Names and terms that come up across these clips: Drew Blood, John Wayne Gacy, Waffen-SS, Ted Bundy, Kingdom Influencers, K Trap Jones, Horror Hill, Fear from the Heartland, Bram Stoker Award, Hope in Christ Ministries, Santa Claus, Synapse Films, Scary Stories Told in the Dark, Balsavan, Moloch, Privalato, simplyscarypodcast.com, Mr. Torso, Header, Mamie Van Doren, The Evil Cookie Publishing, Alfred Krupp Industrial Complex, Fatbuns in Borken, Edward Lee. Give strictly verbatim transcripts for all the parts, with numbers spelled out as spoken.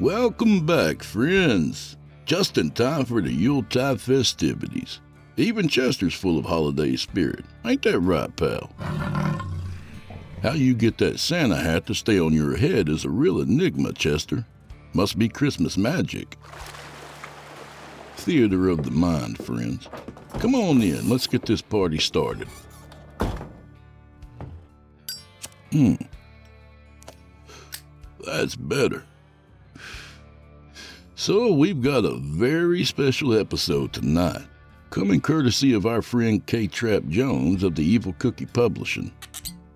Welcome back, friends. Just in time for the Yuletide festivities. Even Chester's full of holiday spirit. Ain't that right, pal? How you get that Santa hat to stay on your head is a real enigma, Chester. Must be Christmas magic. Theater of the mind, friends. Come on in, let's get this party started. Hmm. That's better. So we've got a very special episode tonight, coming courtesy of our friend K Trap Jones of The Evil Cookie Publishing.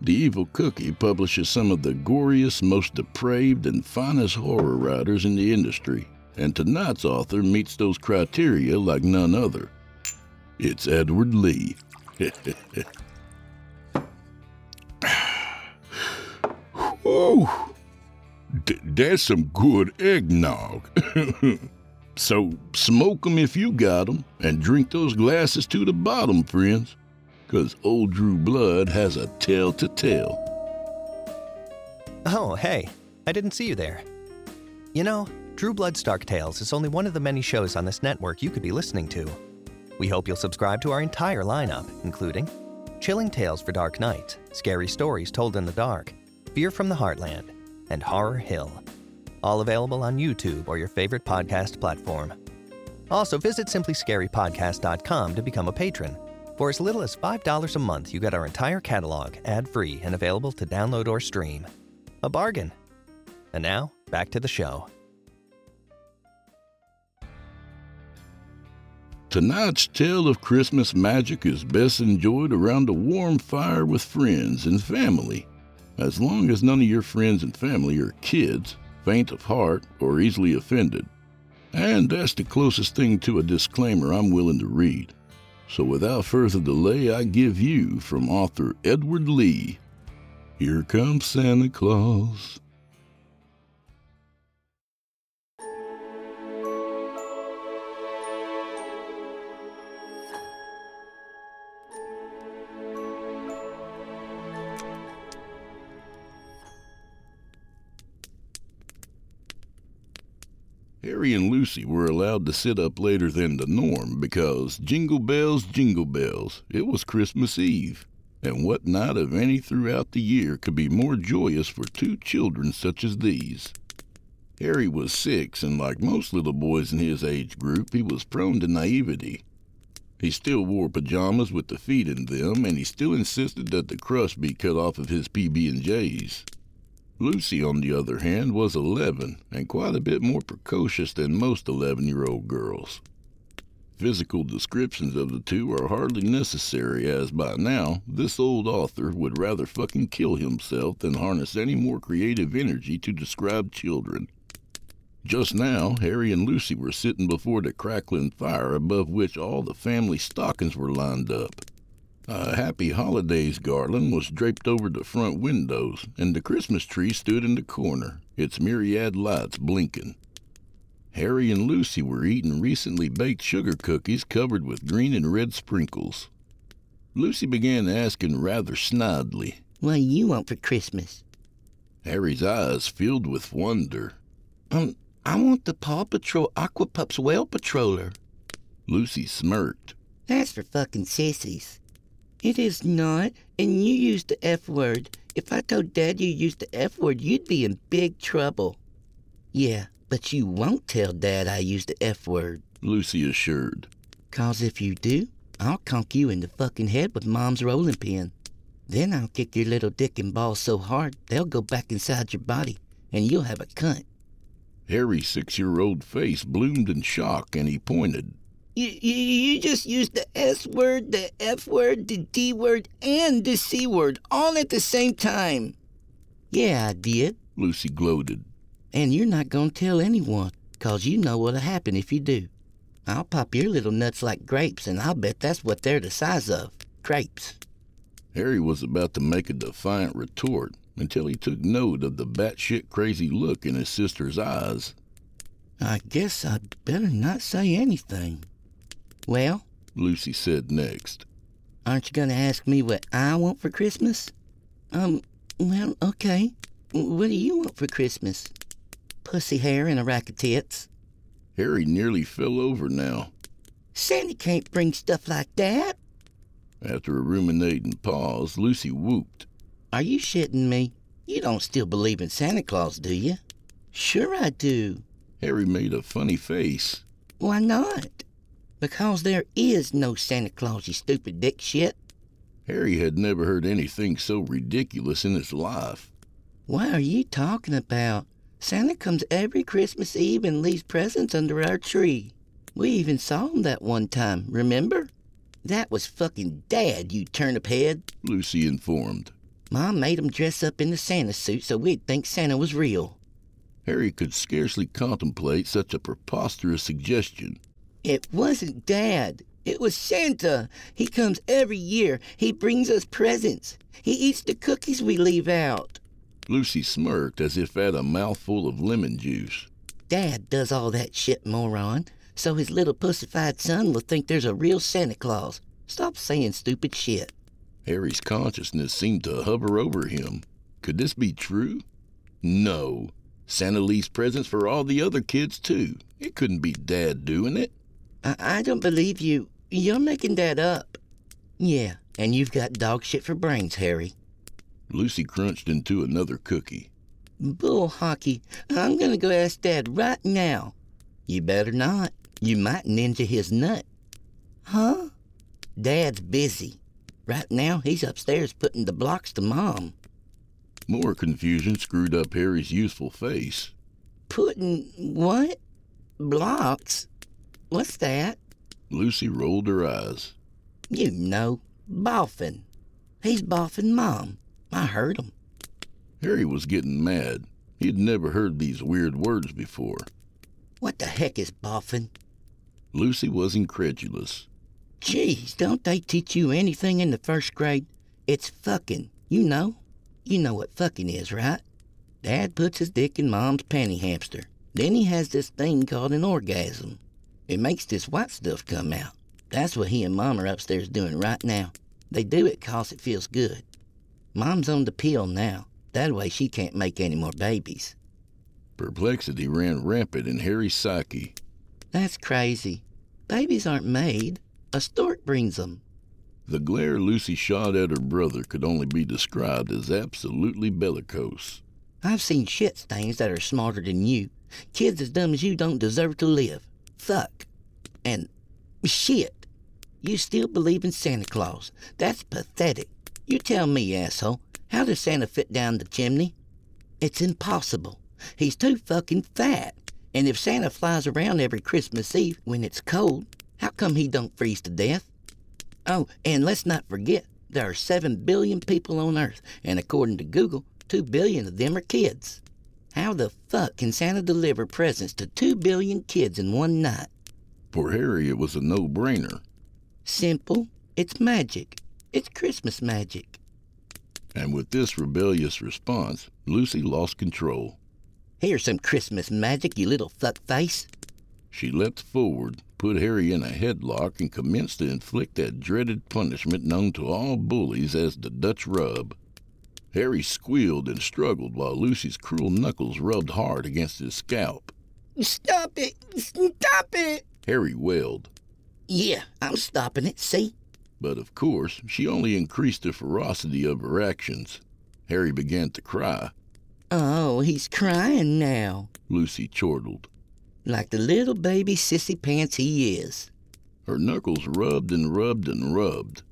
The Evil Cookie publishes some of the goriest, most depraved, and finest horror writers in the industry, and tonight's author meets those criteria like none other. It's Edward Lee. Whoa! D- that's some good eggnog. So smoke 'em if you got 'em, and drink those glasses to the bottom, friends, 'cause old Drew Blood has a tale to tell. Oh, hey, I didn't see you there. You know, Drew Blood's Dark Tales is only one of the many shows on this network you could be listening to. We hope you'll subscribe to our entire lineup, including Chilling Tales for Dark Nights, Scary Stories Told in the Dark, Fear from the Heartland, and Horror Hill, all available on YouTube or your favorite podcast platform. Also, visit simply scary podcast dot com to become a patron. For as little as five dollars a month, you get our entire catalog, ad-free, and available to download or stream. A bargain. And now, back to the show. Tonight's tale of Christmas magic is best enjoyed around a warm fire with friends and family. As long as none of your friends and family are kids, faint of heart, or easily offended. And that's the closest thing to a disclaimer I'm willing to read. So without further delay, I give you, from author Edward Lee, Here Comes Santa Claus. Harry and Lucy were allowed to sit up later than the norm because jingle bells, jingle bells, it was Christmas Eve. And what night of any throughout the year could be more joyous for two children such as these? Harry was six, and like most little boys in his age group, he was prone to naivety. He still wore pajamas with the feet in them, and he still insisted that the crust be cut off of his P B and J's. Lucy, on the other hand, was eleven, and quite a bit more precocious than most eleven-year-old girls. Physical descriptions of the two are hardly necessary, as by now, this old author would rather fucking kill himself than harness any more creative energy to describe children. Just now, Harry and Lucy were sitting before the crackling fire above which all the family stockings were lined up. A Happy Holidays garland was draped over the front windows, and the Christmas tree stood in the corner, its myriad lights blinking. Harry and Lucy were eating recently baked sugar cookies covered with green and red sprinkles. Lucy began asking rather snidely, "What do you want for Christmas?" Harry's eyes filled with wonder. Um, I want the Paw Patrol Aquapups Whale Patroller. Lucy smirked. "That's for fucking sissies." "It is not, and you used the F word. If I told Dad you used the F word, you'd be in big trouble." "Yeah, but you won't tell Dad I used the F word," Lucy assured. "'Cause if you do, I'll conk you in the fucking head with Mom's rolling pin. Then I'll kick your little dick and balls so hard, they'll go back inside your body, and you'll have a cunt." Harry's six-year-old face bloomed in shock, and he pointed. You, you, you just used the S word, the F word, the D word, and the C word, all at the same time." "Yeah, I did," Lucy gloated. "And you're not gonna tell anyone, 'cause you know what'll happen if you do. I'll pop your little nuts like grapes, and I'll bet that's what they're the size of, grapes." Harry was about to make a defiant retort until he took note of the batshit crazy look in his sister's eyes. "I guess I'd better not say anything." "Well," Lucy said next, "aren't you going to ask me what I want for Christmas?" Um, well, okay. What do you want for Christmas?" "Pussy hair and a rack of tits." Harry nearly fell over now. "Santa can't bring stuff like that." After a ruminating pause, Lucy whooped. "Are you shitting me? You don't still believe in Santa Claus, do you?" "Sure I do." Harry made a funny face. "Why not?" "Because there is no Santa Claus, you stupid dick shit." Harry had never heard anything so ridiculous in his life. "What are you talking about? Santa comes every Christmas Eve and leaves presents under our tree. We even saw him that one time, remember?" "That was fucking Dad, you turnip head," Lucy informed. "Mom made him dress up in the Santa suit so we'd think Santa was real." Harry could scarcely contemplate such a preposterous suggestion. "It wasn't Dad. It was Santa. He comes every year. He brings us presents. He eats the cookies we leave out." Lucy smirked as if at a mouthful of lemon juice. "Dad does all that shit, moron, so his little pussified son will think there's a real Santa Claus. Stop saying stupid shit." Harry's consciousness seemed to hover over him. Could this be true? No. Santa leaves presents for all the other kids, too. It couldn't be Dad doing it. I don't believe you. You're making that up." "Yeah, and you've got dog shit for brains, Harry." Lucy crunched into another cookie. "Bull hockey. I'm going to go ask Dad right now." "You better not. You might ninja his nut." "Huh?" "Dad's busy. Right now, he's upstairs putting the blocks to Mom." More confusion screwed up Harry's youthful face. "Putting what? Blocks? What's that?" Lucy rolled her eyes. "You know, boffin. He's boffin Mom. I heard him." Harry was getting mad. He'd never heard these weird words before. "What the heck is boffin?" Lucy was incredulous. "Jeez, don't they teach you anything in the first grade? It's fucking, you know. You know what fucking is, right? Dad puts his dick in Mom's panty hamster. Then he has this thing called an orgasm. It makes this white stuff come out. That's what he and Mom are upstairs doing right now. They do it 'cause it feels good. Mom's on the pill now. That way she can't make any more babies." Perplexity ran rampant in Harry's psyche. That's crazy. Babies aren't made. A stork brings them. The glare Lucy shot at her brother could only be described as absolutely bellicose. I've seen shit stains that are smarter than you. Kids as dumb as you don't deserve to live. Fuck. And shit. You still believe in Santa Claus. That's pathetic. You tell me, asshole. How does Santa fit down the chimney? It's impossible. He's too fucking fat. And if Santa flies around every Christmas Eve when it's cold, how come he don't freeze to death? Oh, and let's not forget, there are seven billion people on Earth, and according to Google, two billion of them are kids. How the fuck can Santa deliver presents to two billion kids in one night? For Harry, it was a no-brainer. Simple. It's magic. It's Christmas magic. And with this rebellious response, Lucy lost control. Here's some Christmas magic, you little fuckface. She leapt forward, put Harry in a headlock, and commenced to inflict that dreaded punishment known to all bullies as the Dutch rub. Harry squealed and struggled while Lucy's cruel knuckles rubbed hard against his scalp. Stop it! Stop it! Harry wailed. Yeah, I'm stopping it, see? But of course, she only increased the ferocity of her actions. Harry began to cry. Oh, he's crying now, Lucy chortled. Like the little baby sissy pants he is. Her knuckles rubbed and rubbed and rubbed.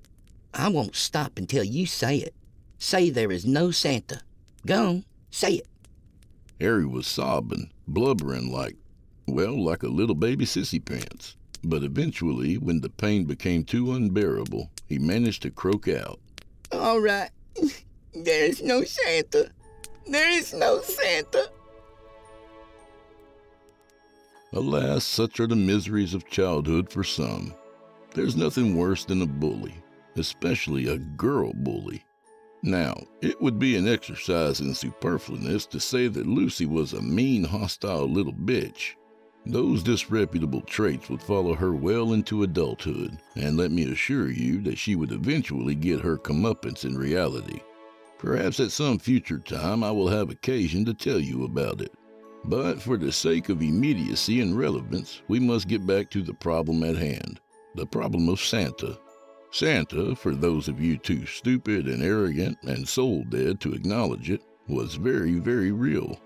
I won't stop until you say it. Say there is no Santa. Gone. Say it. Harry was sobbing, blubbering like, well, like a little baby sissy pants. But eventually, when the pain became too unbearable, he managed to croak out. All right. There is no Santa. There is no Santa. Alas, such are the miseries of childhood for some. There's nothing worse than a bully, especially a girl bully. Now, it would be an exercise in superfluousness to say that Lucy was a mean, hostile little bitch. Those disreputable traits would follow her well into adulthood, and let me assure you that she would eventually get her comeuppance in reality. Perhaps at some future time I will have occasion to tell you about it. But for the sake of immediacy and relevance, we must get back to the problem at hand, the problem of Santa. Santa, for those of you too stupid and arrogant and soul-dead to acknowledge it, was very, very real.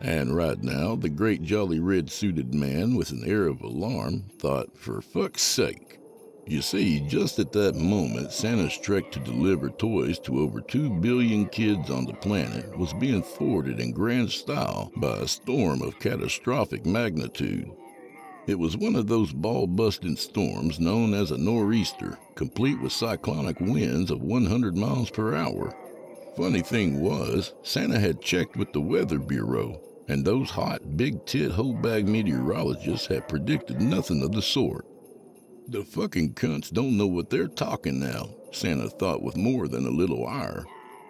And right now, the great jolly red-suited man with an air of alarm thought, for fuck's sake. You see, just at that moment, Santa's trek to deliver toys to over two billion kids on the planet was being thwarted in grand style by a storm of catastrophic magnitude. It was one of those ball-busting storms known as a nor'easter, complete with cyclonic winds of one hundred miles per hour. Funny thing was, Santa had checked with the Weather Bureau, and those hot, big-tit, whole-bag meteorologists had predicted nothing of the sort. The fucking cunts don't know what they're talking now, Santa thought with more than a little ire.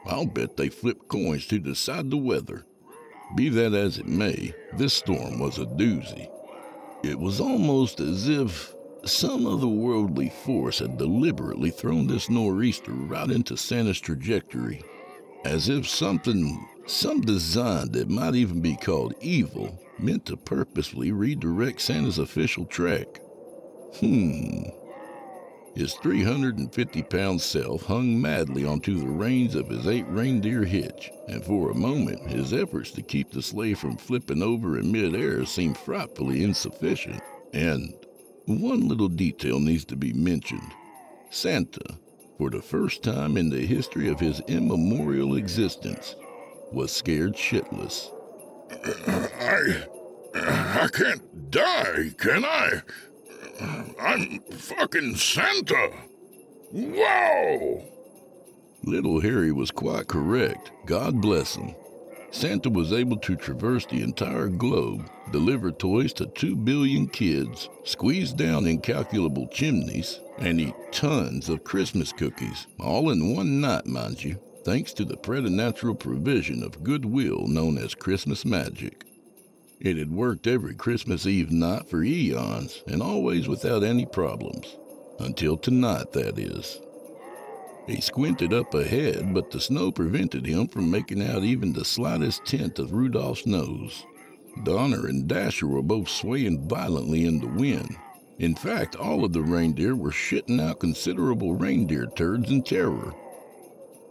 I'll bet they flip coins to decide the weather. Be that as it may, this storm was a doozy. It was almost as if some otherworldly force had deliberately thrown this nor'easter right into Santa's trajectory. As if something, some design that might even be called evil, meant to purposely redirect Santa's official track. Hmm. His three hundred fifty pound self hung madly onto the reins of his eight reindeer hitch, and for a moment his efforts to keep the sleigh from flipping over in midair seemed frightfully insufficient. And one little detail needs to be mentioned. Santa, for the first time in the history of his immemorial existence, was scared shitless. I, I can't die, can I? I'm fucking Santa! Wow! Little Harry was quite correct. God bless him. Santa was able to traverse the entire globe, deliver toys to two billion kids, squeeze down incalculable chimneys, and eat tons of Christmas cookies, all in one night, mind you, thanks to the preternatural provision of goodwill known as Christmas magic. It had worked every Christmas Eve night for eons, and always without any problems. Until tonight, that is. He squinted up ahead, but the snow prevented him from making out even the slightest tint of Rudolph's nose. Donner and Dasher were both swaying violently in the wind. In fact, all of the reindeer were shitting out considerable reindeer turds in terror.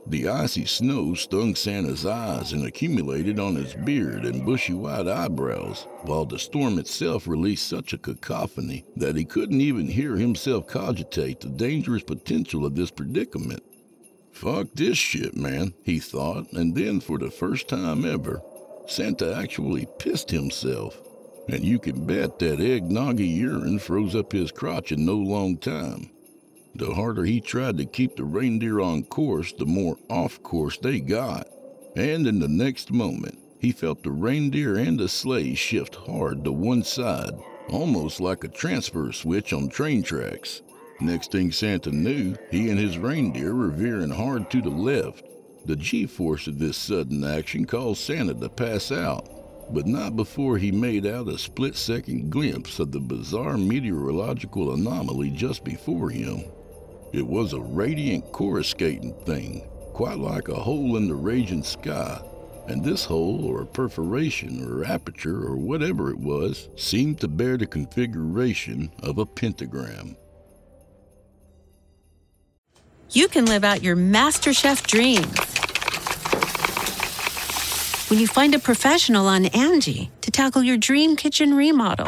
The icy snow stung Santa's eyes and accumulated on his beard and bushy white eyebrows, while the storm itself released such a cacophony that he couldn't even hear himself cogitate the dangerous potential of this predicament. Fuck this shit, man, he thought, and then for the first time ever, Santa actually pissed himself. And you can bet that eggnoggy urine froze up his crotch in no long time. The harder he tried to keep the reindeer on course, the more off course they got. And in the next moment, he felt the reindeer and the sleigh shift hard to one side, almost like a transfer switch on train tracks. Next thing Santa knew, he and his reindeer were veering hard to the left. The G-force of this sudden action caused Santa to pass out, but not before he made out a split-second glimpse of the bizarre meteorological anomaly just before him. It was a radiant coruscating thing, quite like a hole in the raging sky, and this hole or perforation or aperture or whatever it was seemed to bear the configuration of a pentagram. You can live out your MasterChef dreams when you find a professional on Angie to tackle your dream kitchen remodel.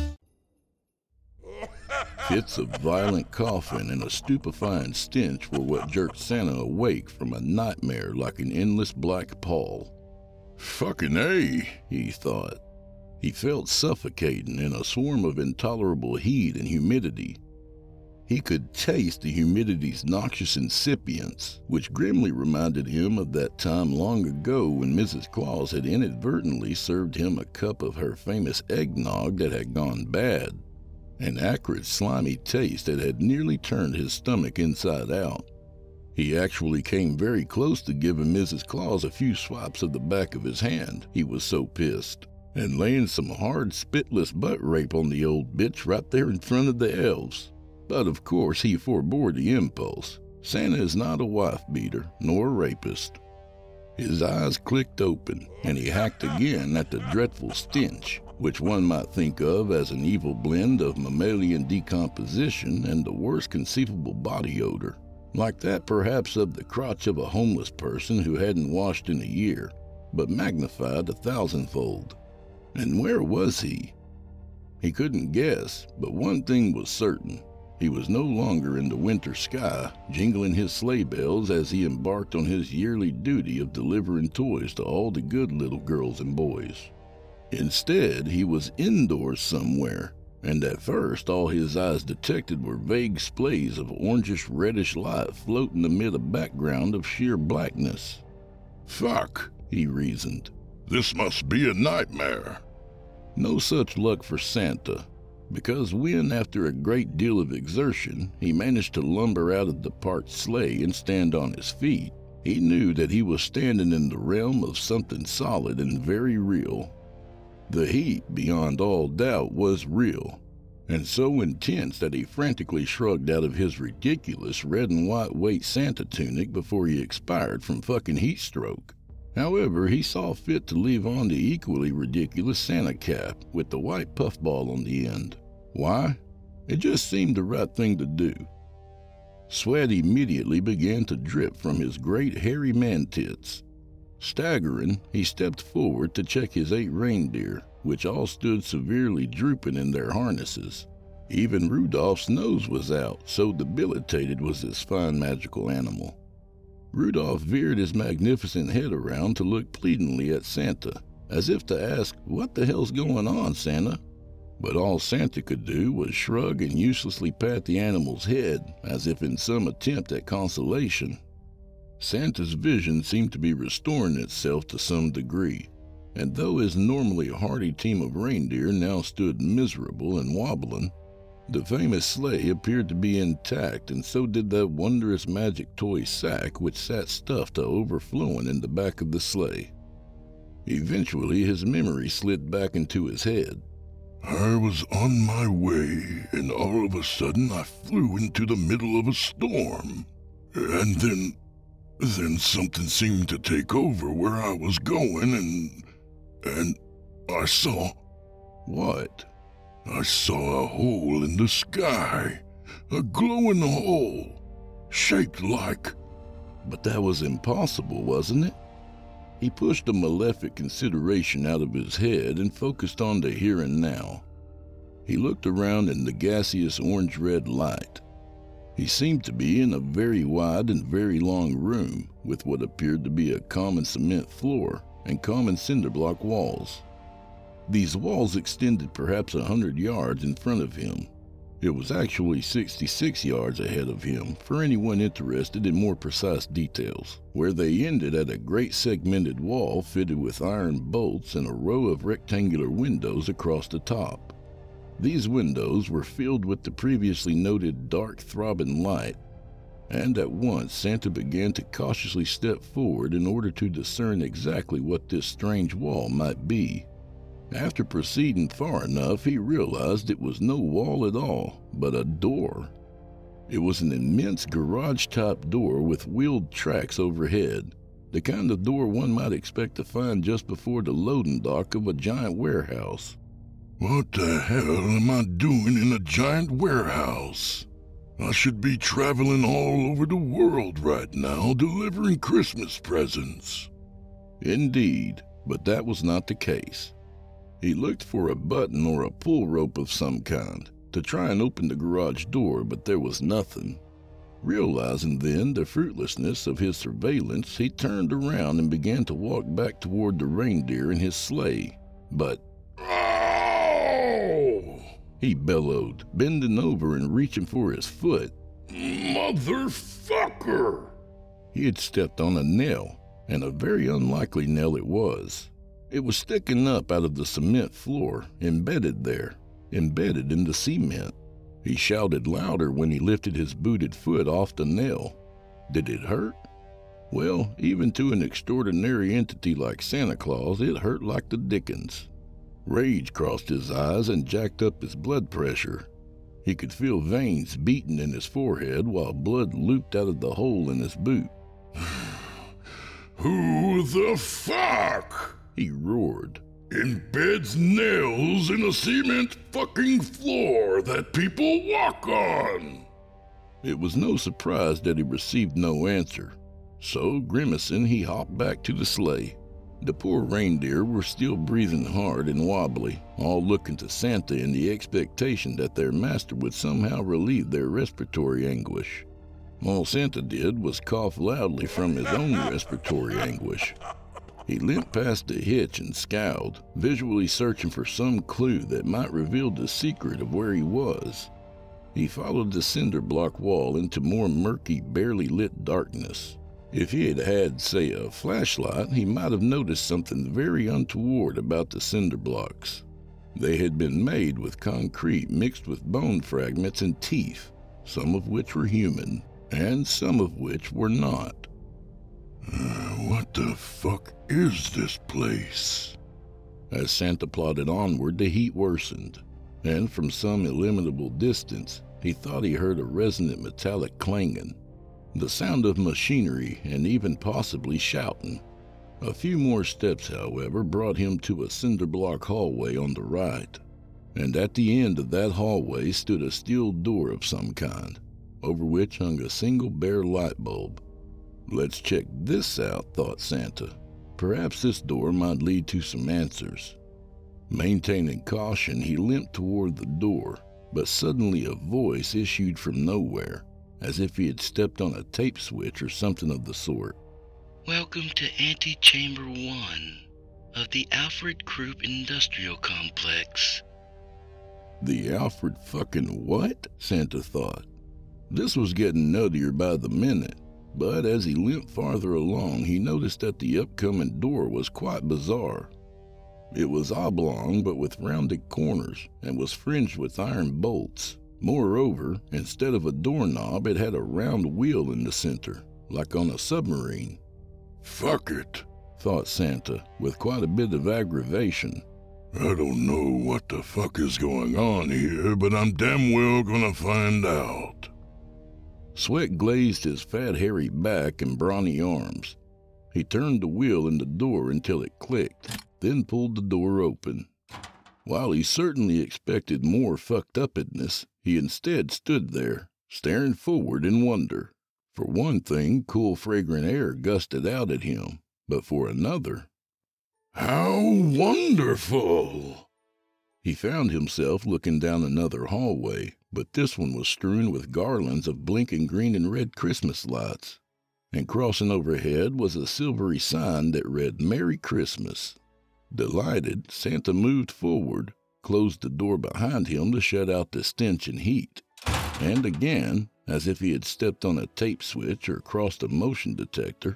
Fits of violent coughing and a stupefying stench were what jerked Santa awake from a nightmare like an endless black pall. Fucking A, he thought. He felt suffocating in a swarm of intolerable heat and humidity. He could taste the humidity's noxious incipience, which grimly reminded him of that time long ago when Missus Claus had inadvertently served him a cup of her famous eggnog that had gone bad. An acrid, slimy taste that had nearly turned his stomach inside out. He actually came very close to giving Missus Claus a few swipes of the back of his hand, he was so pissed, and laying some hard, spitless butt rape on the old bitch right there in front of the elves. But of course he forbore the impulse. Santa is not a wife beater, nor a rapist. His eyes clicked open, and he hacked again at the dreadful stench, which one might think of as an evil blend of mammalian decomposition and the worst conceivable body odor, like that perhaps of the crotch of a homeless person who hadn't washed in a year, but magnified a thousandfold. And where was he? He couldn't guess, but one thing was certain. He was no longer in the winter sky, jingling his sleigh bells as he embarked on his yearly duty of delivering toys to all the good little girls and boys. Instead, he was indoors somewhere, and at first all his eyes detected were vague splays of orangish-reddish light floating amid a background of sheer blackness. Fuck, he reasoned. This must be a nightmare. No such luck for Santa, because when, after a great deal of exertion, he managed to lumber out of the parked sleigh and stand on his feet, he knew that he was standing in the realm of something solid and very real. The heat, beyond all doubt, was real, and so intense that he frantically shrugged out of his ridiculous red and white weight Santa tunic before he expired from fucking heat stroke. However, he saw fit to leave on the equally ridiculous Santa cap with the white puffball on the end. Why? It just seemed the right thing to do. Sweat immediately began to drip from his great hairy man tits. Staggering, he stepped forward to check his eight reindeer, which all stood severely drooping in their harnesses. Even Rudolph's nose was out, so debilitated was this fine magical animal. Rudolph veered his magnificent head around to look pleadingly at Santa, as if to ask, "What the hell's going on, Santa?" But all Santa could do was shrug and uselessly pat the animal's head, as if in some attempt at consolation. Santa's vision seemed to be restoring itself to some degree, and though his normally hardy team of reindeer now stood miserable and wobbling, the famous sleigh appeared to be intact, and so did that wondrous magic toy sack which sat stuffed to overflowing in the back of the sleigh. Eventually his memory slid back into his head. "I was on my way, and all of a sudden I flew into the middle of a storm. And then, then something seemed to take over where I was going, and, and I saw..." "What?" "I saw a hole in the sky, a glowing hole, shaped like..." But that was impossible, wasn't it? He pushed a malefic consideration out of his head and focused on the here and now. He looked around in the gaseous orange-red light. He seemed to be in a very wide and very long room with what appeared to be a common cement floor and common cinderblock walls. These walls extended perhaps a hundred yards in front of him. It was actually sixty-six yards ahead of him, for anyone interested in more precise details, where they ended at a great segmented wall fitted with iron bolts and a row of rectangular windows across the top. These windows were filled with the previously noted dark throbbing light, and at once Santa began to cautiously step forward in order to discern exactly what this strange wall might be. After proceeding far enough, he realized it was no wall at all, but a door. It was an immense garage-type door with wheeled tracks overhead, the kind of door one might expect to find just before the loading dock of a giant warehouse. "What the hell am I doing in a giant warehouse? I should be traveling all over the world right now, delivering Christmas presents." Indeed, but that was not the case. He looked for a button or a pull rope of some kind to try and open the garage door, but there was nothing. Realizing then the fruitlessness of his surveillance, he turned around and began to walk back toward the reindeer in his sleigh, but "Oh!" he bellowed, bending over and reaching for his foot. "Motherfucker!" He had stepped on a nail, and a very unlikely nail it was. It was sticking up out of the cement floor, embedded there, embedded in the cement. He shouted louder when he lifted his booted foot off the nail. Did it hurt? Well, even to an extraordinary entity like Santa Claus, it hurt like the dickens. Rage crossed his eyes and jacked up his blood pressure. He could feel veins beating in his forehead while blood looped out of the hole in his boot. "Who the fuck?" he roared. "Embeds nails in a cement fucking floor that people walk on." It was no surprise that he received no answer, so grimacing he hopped back to the sleigh. The poor reindeer were still breathing hard and wobbly, all looking to Santa in the expectation that their master would somehow relieve their respiratory anguish. All Santa did was cough loudly from his own respiratory anguish. He limped past the hitch and scowled, visually searching for some clue that might reveal the secret of where he was. He followed the cinder block wall into more murky, barely lit darkness. If he had had, say, a flashlight, he might have noticed something very untoward about the cinder blocks. They had been made with concrete mixed with bone fragments and teeth, some of which were human, and some of which were not. Uh, what the fuck is this place? As Santa plodded onward, the heat worsened, and from some illimitable distance, he thought he heard a resonant metallic clanging, the sound of machinery and even possibly shouting. A few more steps, however, brought him to a cinderblock hallway on the right, and at the end of that hallway stood a steel door of some kind, over which hung a single bare light bulb. Let's check this out, thought Santa. Perhaps this door might lead to some answers. Maintaining caution, he limped toward the door, but suddenly a voice issued from nowhere, as if he had stepped on a tape switch or something of the sort. Welcome to Antechamber one of the Alfred Krupp Industrial Complex. The Alfred fucking what? Santa thought. This was getting nuttier by the minute, but as he limped farther along, he noticed that the upcoming door was quite bizarre. It was oblong but with rounded corners and was fringed with iron bolts. Moreover, instead of a doorknob, it had a round wheel in the center, like on a submarine. Fuck it, thought Santa with quite a bit of aggravation. I don't know what the fuck is going on here, but I'm damn well gonna find out. Sweat glazed his fat hairy back and brawny arms. He turned the wheel in the door until it clicked, then pulled the door open. While he certainly expected more fucked upness, he instead stood there, staring forward in wonder. For one thing, cool fragrant air gusted out at him, but for another, how wonderful! He found himself looking down another hallway, but this one was strewn with garlands of blinking green and red Christmas lights, and crossing overhead was a silvery sign that read Merry Christmas. Delighted, Santa moved forward, closed the door behind him to shut out the stench and heat, and again, as if he had stepped on a tape switch or crossed a motion detector,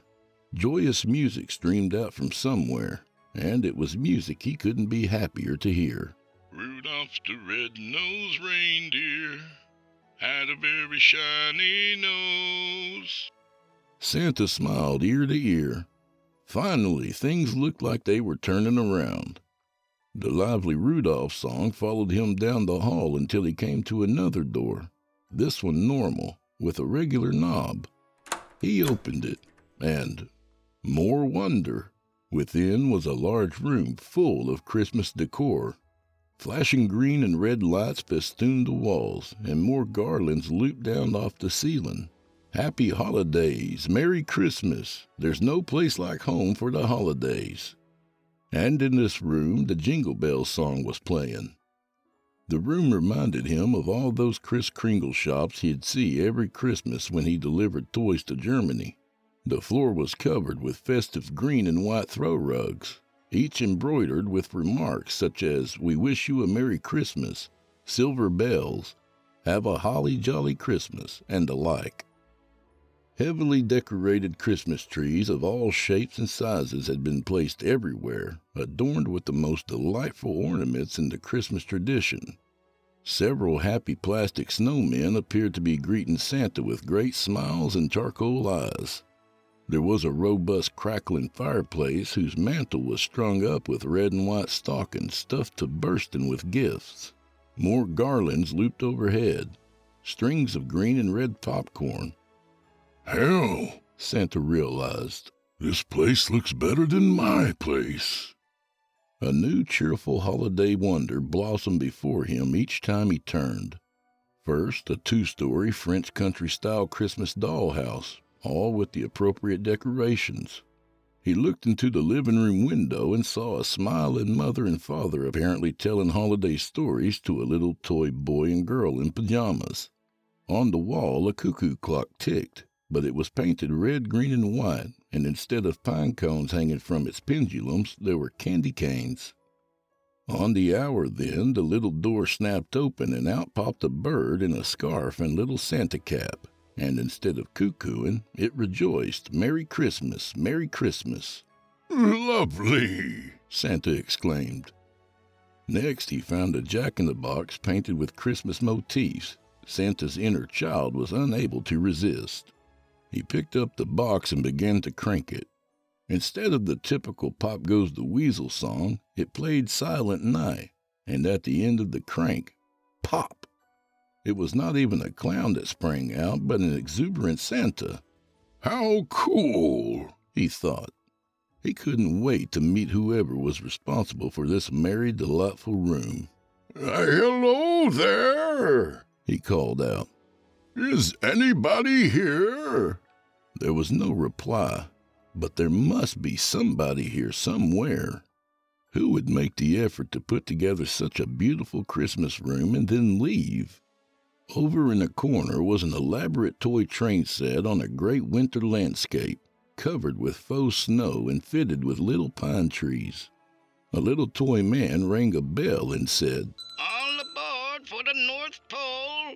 joyous music streamed out from somewhere, and it was music he couldn't be happier to hear. Rudolph the red-nosed reindeer had a very shiny nose. Santa smiled ear to ear. Finally, things looked like they were turning around. The lively Rudolph song followed him down the hall until he came to another door. This one normal, with a regular knob. He opened it, and more wonder. Within was a large room full of Christmas decor. Flashing green and red lights festooned the walls, and more garlands looped down off the ceiling. Happy holidays, Merry Christmas. There's no place like home for the holidays. And in this room, the Jingle Bell song was playing. The room reminded him of all those Kris Kringle shops he'd see every Christmas when he delivered toys to Germany. The floor was covered with festive green and white throw rugs, each embroidered with remarks such as, We wish you a Merry Christmas, Silver Bells, Have a Holly Jolly Christmas, and the like. Heavily decorated Christmas trees of all shapes and sizes had been placed everywhere, adorned with the most delightful ornaments in the Christmas tradition. Several happy plastic snowmen appeared to be greeting Santa with great smiles and charcoal eyes. There was a robust crackling fireplace whose mantle was strung up with red and white stockings stuffed to bursting with gifts. More garlands looped overhead, strings of green and red popcorn. Hell, Santa realized, this place looks better than my place. A new cheerful holiday wonder blossomed before him each time he turned. First, a two-story French country-style Christmas dollhouse, all with the appropriate decorations. He looked into the living room window and saw a smiling mother and father apparently telling holiday stories to a little toy boy and girl in pajamas. On the wall, a cuckoo clock ticked, but it was painted red, green, and white, and instead of pine cones hanging from its pendulums, there were candy canes. On the hour, then, the little door snapped open, and out popped a bird in a scarf and little Santa cap, and instead of cuckooing, it rejoiced, Merry Christmas, Merry Christmas. Lovely, Santa exclaimed. Next, he found a jack-in-the-box painted with Christmas motifs. Santa's inner child was unable to resist. He picked up the box and began to crank it. Instead of the typical Pop Goes the Weasel song, it played Silent Night, and at the end of the crank, pop! It was not even a clown that sprang out, but an exuberant Santa. How cool, he thought. He couldn't wait to meet whoever was responsible for this merry, delightful room. Uh, hello there, he called out. Is anybody here? There was no reply, but there must be somebody here somewhere. Who would make the effort to put together such a beautiful Christmas room and then leave? Over in the corner was an elaborate toy train set on a great winter landscape, covered with faux snow and fitted with little pine trees. A little toy man rang a bell and said, "All aboard for the North Pole!"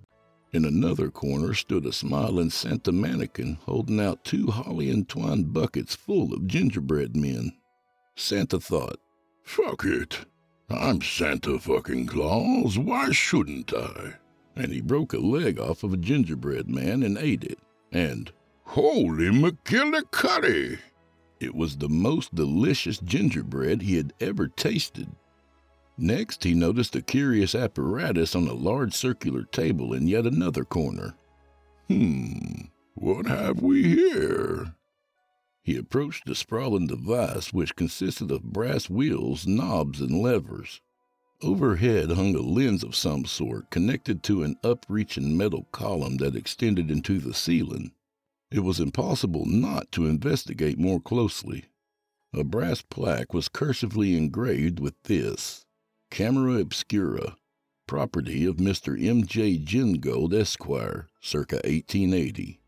In another corner stood a smiling Santa mannequin holding out two holly-entwined buckets full of gingerbread men. Santa thought, "Fuck it. I'm Santa fucking Claus. Why shouldn't I?" And he broke a leg off of a gingerbread man and ate it. And, holy McGillicuddy! It was the most delicious gingerbread he had ever tasted. Next, he noticed a curious apparatus on a large circular table in yet another corner. Hmm, what have we here? He approached the sprawling device, which consisted of brass wheels, knobs, and levers. Overhead hung a lens of some sort connected to an upreaching metal column that extended into the ceiling. It was impossible not to investigate more closely. A brass plaque was cursively engraved with this: Camera Obscura, property of Mister M. J. Gingold, Esquire, circa eighteen eighty.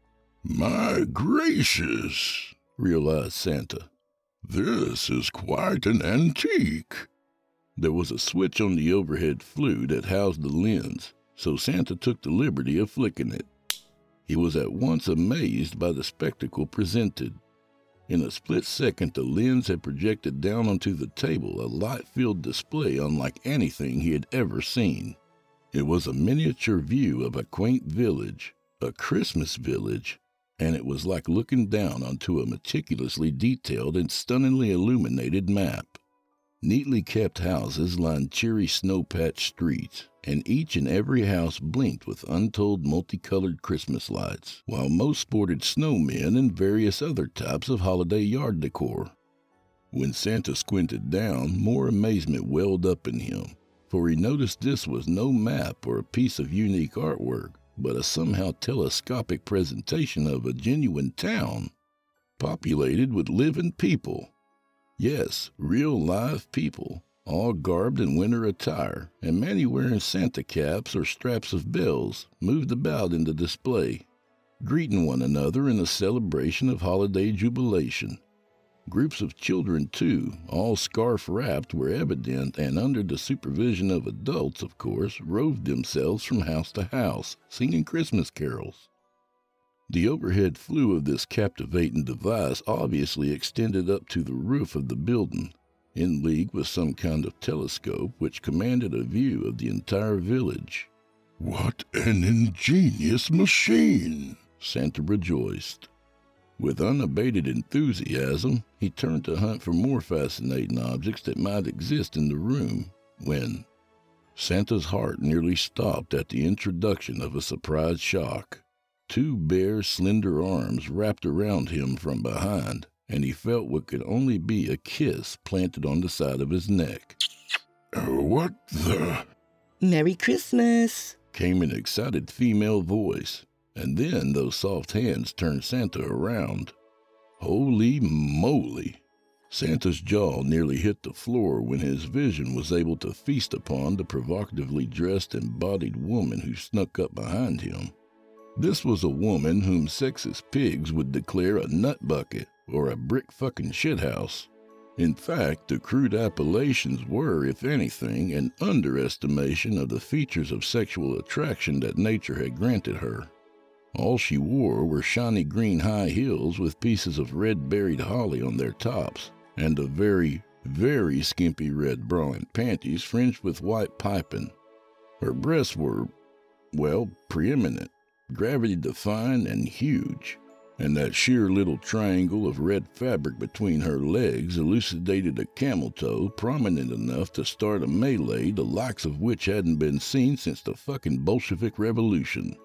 "My gracious," realized Santa, "this is quite an antique." There was a switch on the overhead flue that housed the lens, so Santa took the liberty of flicking it. He was at once amazed by the spectacle presented. In a split second, the lens had projected down onto the table a light-filled display unlike anything he had ever seen. It was a miniature view of a quaint village, a Christmas village, and it was like looking down onto a meticulously detailed and stunningly illuminated map. Neatly kept houses lined cheery snow-patched streets, and each and every house blinked with untold multicolored Christmas lights, while most sported snowmen and various other types of holiday yard decor. When Santa squinted down, more amazement welled up in him, for he noticed this was no map or a piece of unique artwork, but a somehow telescopic presentation of a genuine town, populated with living people. Yes, real live people, all garbed in winter attire, and many wearing Santa caps or straps of bells, moved about in the display, greeting one another in a celebration of holiday jubilation. Groups of children, too, all scarf-wrapped, were evident, and under the supervision of adults, of course, roved themselves from house to house, singing Christmas carols. The overhead flue of this captivating device obviously extended up to the roof of the building, in league with some kind of telescope which commanded a view of the entire village. "What an ingenious machine!" Santa rejoiced. With unabated enthusiasm, he turned to hunt for more fascinating objects that might exist in the room, when Santa's heart nearly stopped at the introduction of a surprise shock. Two bare, slender arms wrapped around him from behind, and he felt what could only be a kiss planted on the side of his neck. "What the—" "Merry Christmas," came an excited female voice, and then those soft hands turned Santa around. Holy moly! Santa's jaw nearly hit the floor when his vision was able to feast upon the provocatively dressed and bodied woman who snuck up behind him. This was a woman whom sexist pigs would declare a nut bucket or a brick-fucking shithouse. In fact, the crude appellations were, if anything, an underestimation of the features of sexual attraction that nature had granted her. All she wore were shiny green high heels with pieces of red-berried holly on their tops, and a very, very skimpy red bra and panties fringed with white piping. Her breasts were, well, preeminent, gravity-defying and huge, and that sheer little triangle of red fabric between her legs elucidated a camel toe prominent enough to start a melee the likes of which hadn't been seen since the fucking Bolshevik Revolution.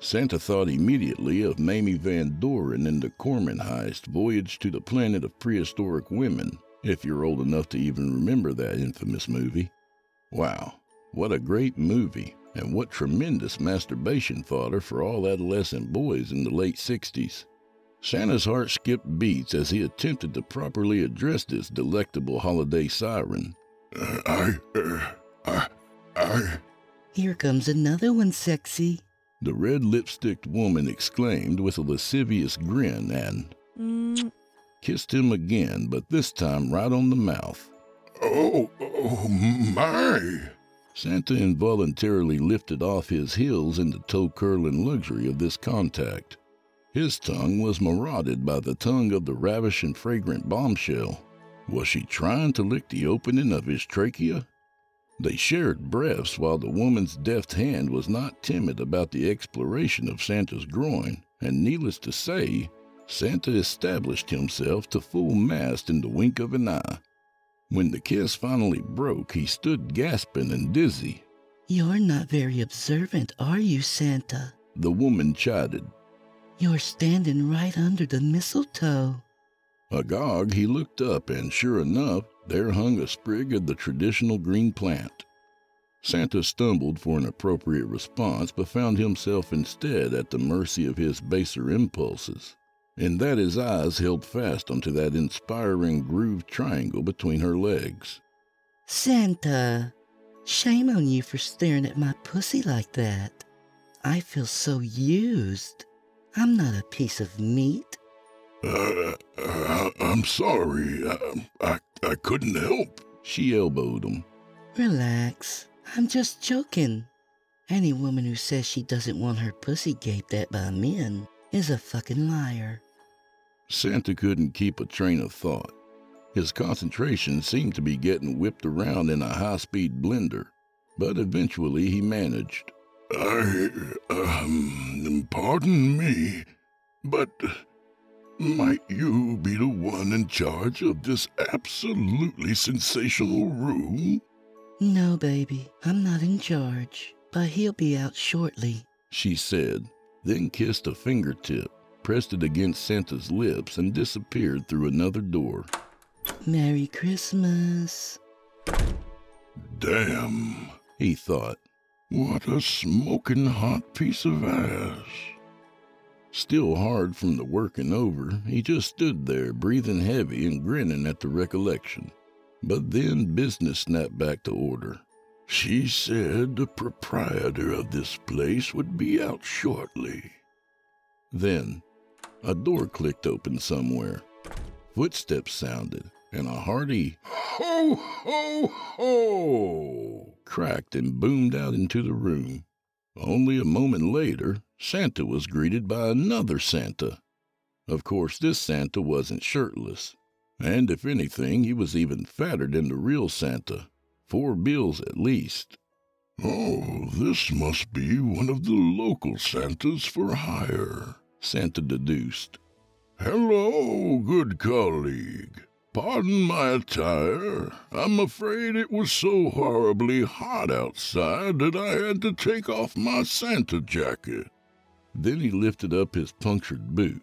Santa thought immediately of Mamie Van Doren in the Corman heist Voyage to the Planet of Prehistoric Women, if you're old enough to even remember that infamous movie. Wow, what a great movie, and what tremendous masturbation fodder for all adolescent boys in the late sixties. Santa's heart skipped beats as he attempted to properly address this delectable holiday siren. Uh, I, uh, I, I. "Here comes another one, sexy," the red-lipsticked woman exclaimed with a lascivious grin and mm. kissed him again, but this time right on the mouth. "Oh, oh, my!" Santa involuntarily lifted off his heels in the toe-curling luxury of this contact. His tongue was marauded by the tongue of the ravishing fragrant bombshell. Was she trying to lick the opening of his trachea? They shared breaths while the woman's deft hand was not timid about the exploration of Santa's groin, and needless to say, Santa established himself to full mast in the wink of an eye. When the kiss finally broke, he stood gasping and dizzy. "You're not very observant, are you, Santa?" the woman chided. "You're standing right under the mistletoe." Agog, he looked up, and sure enough, there hung a sprig of the traditional green plant. Santa stumbled for an appropriate response, but found himself instead at the mercy of his baser impulses, in that his eyes held fast onto that inspiring grooved triangle between her legs. "Santa, shame on you for staring at my pussy like that. I feel so used. I'm not a piece of meat." Uh, uh, I'm sorry. I, I, I couldn't help," she elbowed him. "Relax. I'm just joking. Any woman who says she doesn't want her pussy gaped at by men is a fucking liar." Santa couldn't keep a train of thought. His concentration seemed to be getting whipped around in a high-speed blender, but eventually he managed. I, um, pardon me, but... might you be the one in charge of this absolutely sensational room?" "No, baby, I'm not in charge, but he'll be out shortly," she said, then kissed a fingertip, pressed it against Santa's lips, and disappeared through another door. "Merry Christmas." Damn, he thought. What a smoking hot piece of ass. Still hard from the working over, he just stood there, breathing heavy and grinning at the recollection. But then business snapped back to order. "She said the proprietor of this place would be out shortly." Then, a door clicked open somewhere. Footsteps sounded, and a hearty "Ho, ho, ho!" cracked and boomed out into the room. Only a moment later, Santa was greeted by another Santa. Of course, this Santa wasn't shirtless, and if anything, he was even fatter than the real Santa, four bills at least. "Oh, this must be one of the local Santas for hire," Santa deduced. "Hello, good colleague. Pardon my attire. I'm afraid it was so horribly hot outside that I had to take off my Santa jacket." Then he lifted up his punctured boot.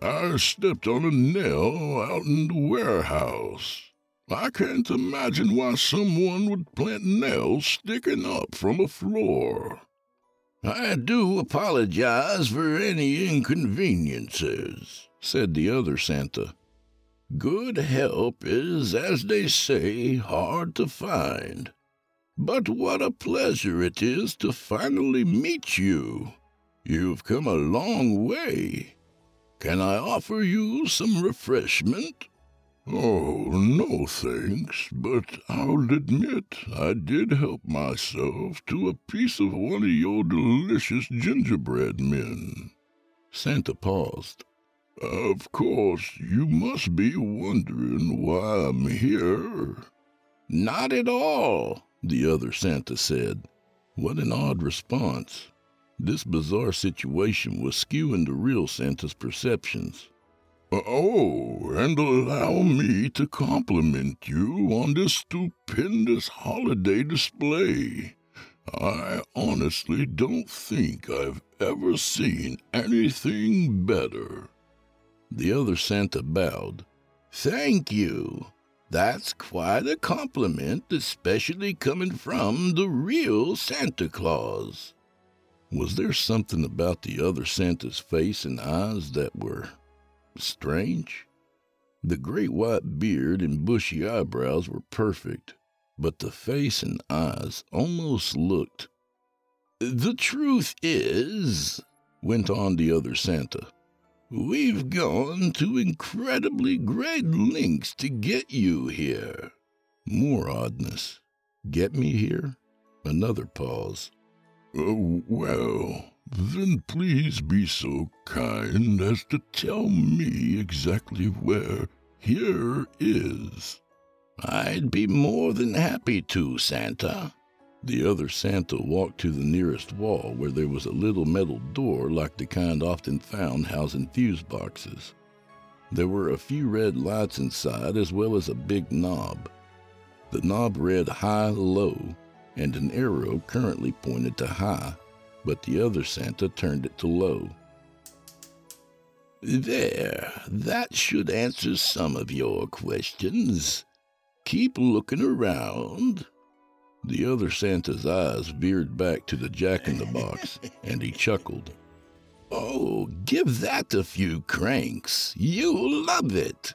"I stepped on a nail out in the warehouse." I can't imagine why someone would plant nails sticking up from a floor. I do apologize for any inconveniences, said the other Santa. Good help is, as they say, hard to find. But what a pleasure it is to finally meet you. You've come a long way. Can I offer you some refreshment? Oh, no thanks, but I'll admit I did help myself to a piece of one of your delicious gingerbread men. Santa paused. Of course, you must be wondering why I'm here. Not at all, the other Santa said. What an odd response. This bizarre situation was skewing the real Santa's perceptions. Oh, and allow me to compliment you on this stupendous holiday display. I honestly don't think I've ever seen anything better. The other Santa bowed. Thank you. That's quite a compliment, especially coming from the real Santa Claus. Was there something about the other Santa's face and eyes that were strange? The great white beard and bushy eyebrows were perfect, but the face and eyes almost looked. The truth is, went on the other Santa, we've gone to incredibly great lengths to get you here. More oddness. Get me here? Another pause. Oh, well... Then please be so kind as to tell me exactly where here is. I'd be more than happy to, Santa. The other Santa walked to the nearest wall where there was a little metal door like the kind often found housing fuse boxes. There were a few red lights inside as well as a big knob. The knob read high-low, and an arrow currently pointed to high. But the other Santa turned it to low. There, that should answer some of your questions. Keep looking around. The other Santa's eyes veered back to the jack-in-the-box, and he chuckled. Oh, give that a few cranks. You'll love it.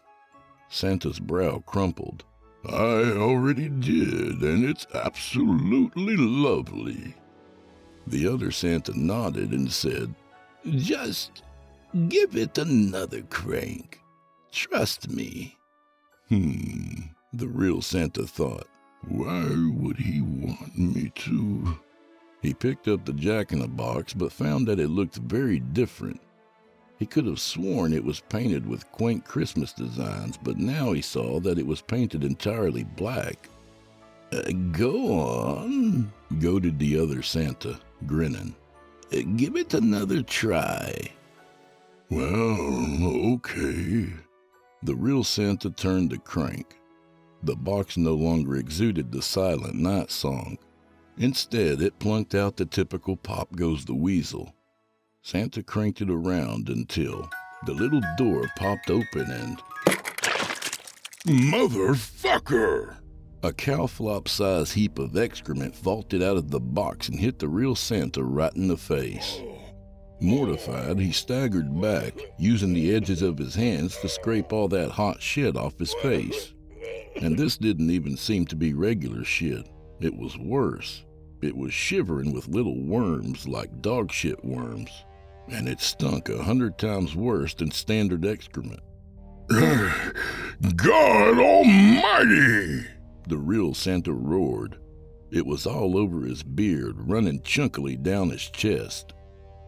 Santa's brow crumpled. I already did, and it's absolutely lovely. The other Santa nodded and said, Just give it another crank. Trust me. Hmm, the real Santa thought. Why would he want me to? He picked up the jack-in-the-box but found that it looked very different. He could have sworn it was painted with quaint Christmas designs, but now he saw that it was painted entirely black. Uh, go on, goaded the other Santa. Grinning. Give it another try. Well, okay. The real Santa turned the crank. The box no longer exuded the Silent Night song. Instead, it plunked out the typical Pop Goes the Weasel. Santa cranked it around until the little door popped open and... Motherfucker! A cow flop-sized heap of excrement vaulted out of the box and hit the real Santa right in the face. Mortified, he staggered back, using the edges of his hands to scrape all that hot shit off his face. And this didn't even seem to be regular shit. It was worse. It was shivering with little worms like dog shit worms. And it stunk a hundred times worse than standard excrement. God almighty! The real Santa roared. It was all over his beard, running chunkily down his chest.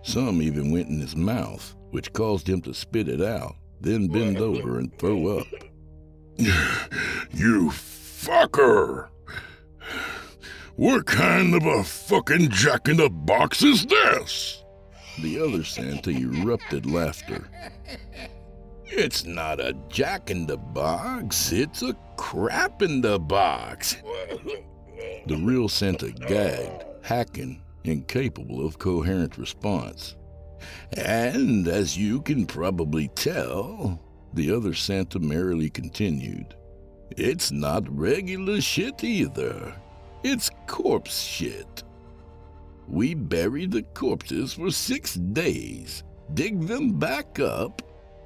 Some even went in his mouth, which caused him to spit it out, then bend over and throw up. You fucker! What kind of a fucking jack-in-the-box is this? The other Santa erupted laughter. It's not a jack-in-the-box, it's a crap-in-the-box. The real Santa gagged, hacking, incapable of coherent response. And, as you can probably tell, the other Santa merrily continued, It's not regular shit either. It's corpse shit. We bury the corpses for six days, dig them back up,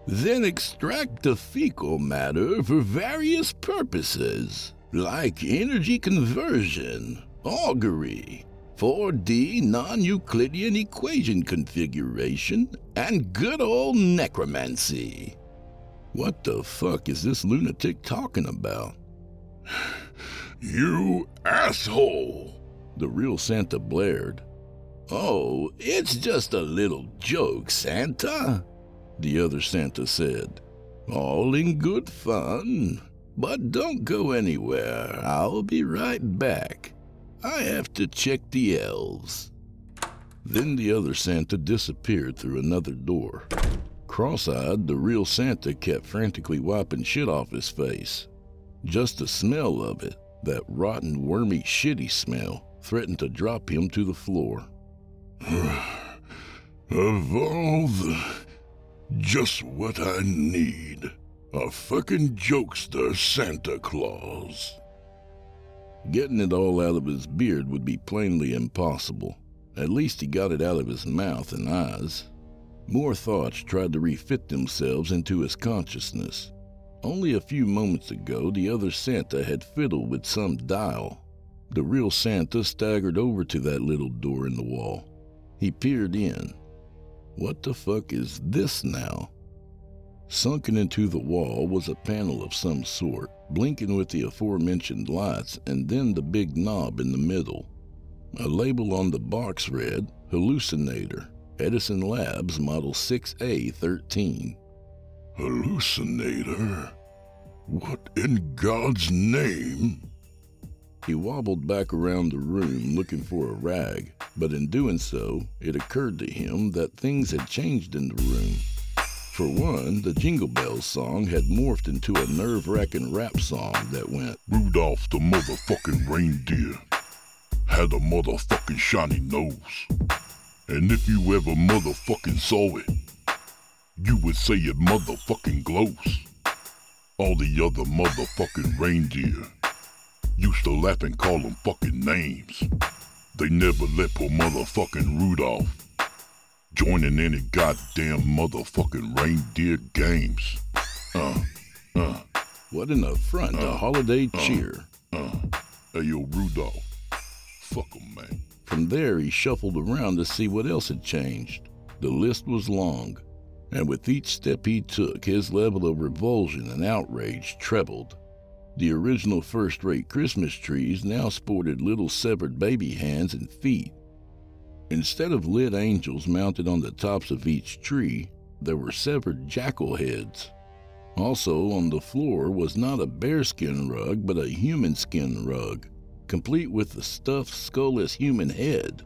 then extract the fecal matter for various purposes, like energy conversion, augury, four D non-Euclidean equation configuration, and good old necromancy. What the fuck is this lunatic talking about? You asshole! The real Santa blared. Oh, it's just a little joke, Santa, the other Santa said. All in good fun. But don't go anywhere. I'll be right back. I have to check the elves. Then the other Santa disappeared through another door. Cross-eyed, the real Santa kept frantically wiping shit off his face. Just the smell of it, that rotten, wormy, shitty smell, threatened to drop him to the floor. Of all the... just what I need. A fucking jokester Santa Claus. Getting it all out of his beard would be plainly impossible. At least he got it out of his mouth and eyes. More thoughts tried to refit themselves into his consciousness. Only a few moments ago, the other Santa had fiddled with some dial. The real Santa staggered over to that little door in the wall. He peered in. What the fuck is this now? Sunken into the wall was a panel of some sort, blinking with the aforementioned lights, and then the big knob in the middle. A label on the box read, Hallucinator, Edison Labs Model six A thirteen. Hallucinator? What in God's name? He wobbled back around the room looking for a rag, but in doing so, it occurred to him that things had changed in the room. For one, the Jingle Bells song had morphed into a nerve-wracking rap song that went, Rudolph the motherfucking reindeer had a motherfucking shiny nose. And if you ever motherfucking saw it, you would say it motherfucking glows. All the other motherfucking reindeer used to laugh and call them fucking names. They never let poor motherfucking Rudolph joining any goddamn motherfucking reindeer games. Uh, uh. What an affront uh, to holiday uh, cheer. Uh, hey, yo, Rudolph. Fuck him, man. From there, he shuffled around to see what else had changed. The list was long, and with each step he took, his level of revulsion and outrage trebled. The original first-rate Christmas trees now sported little severed baby hands and feet. Instead of lit angels mounted on the tops of each tree, there were severed jackal heads. Also on the floor was not a bearskin rug, but a human skin rug, complete with the stuffed, skull-less human head.